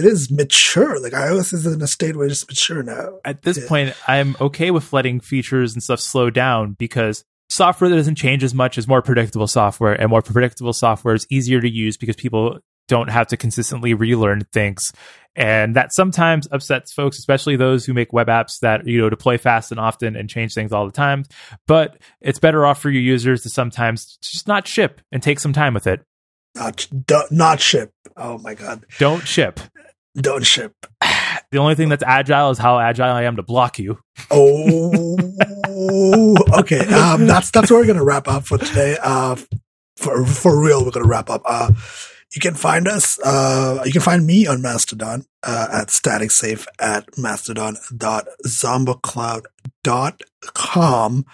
is mature. Like iOS is in a state where it's mature now. At this point, I'm okay with letting features and stuff slow down because software that doesn't change as much is more predictable software, and more predictable software is easier to use because people don't have to consistently relearn things. And that sometimes upsets folks, especially those who make web apps that, you know, deploy fast and often and change things all the time. But it's better off for your users to sometimes just not ship and take some time with it. Not ship. Oh my God. Don't ship. Don't ship. The only thing that's agile is how agile I am to block you. Oh, okay. That's where we're going to wrap up for today. For real, we're going to wrap up. You can find us, you can find me on Mastodon, at staticsafe at mastodon.zombocloud.com.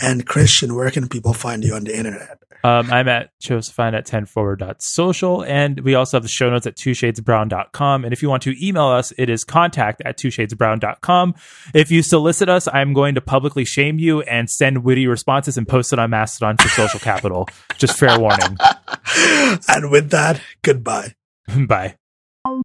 And Christian, where can people find you on the internet? I'm at Josephine at 10forward.social. And we also have the show notes at 2shadesbrown.com. And if you want to email us, it is contact@2shadesbrown.com. If you solicit us, I'm going to publicly shame you and send witty responses and post it on Mastodon for social capital. Just fair warning. And with that, goodbye. Bye.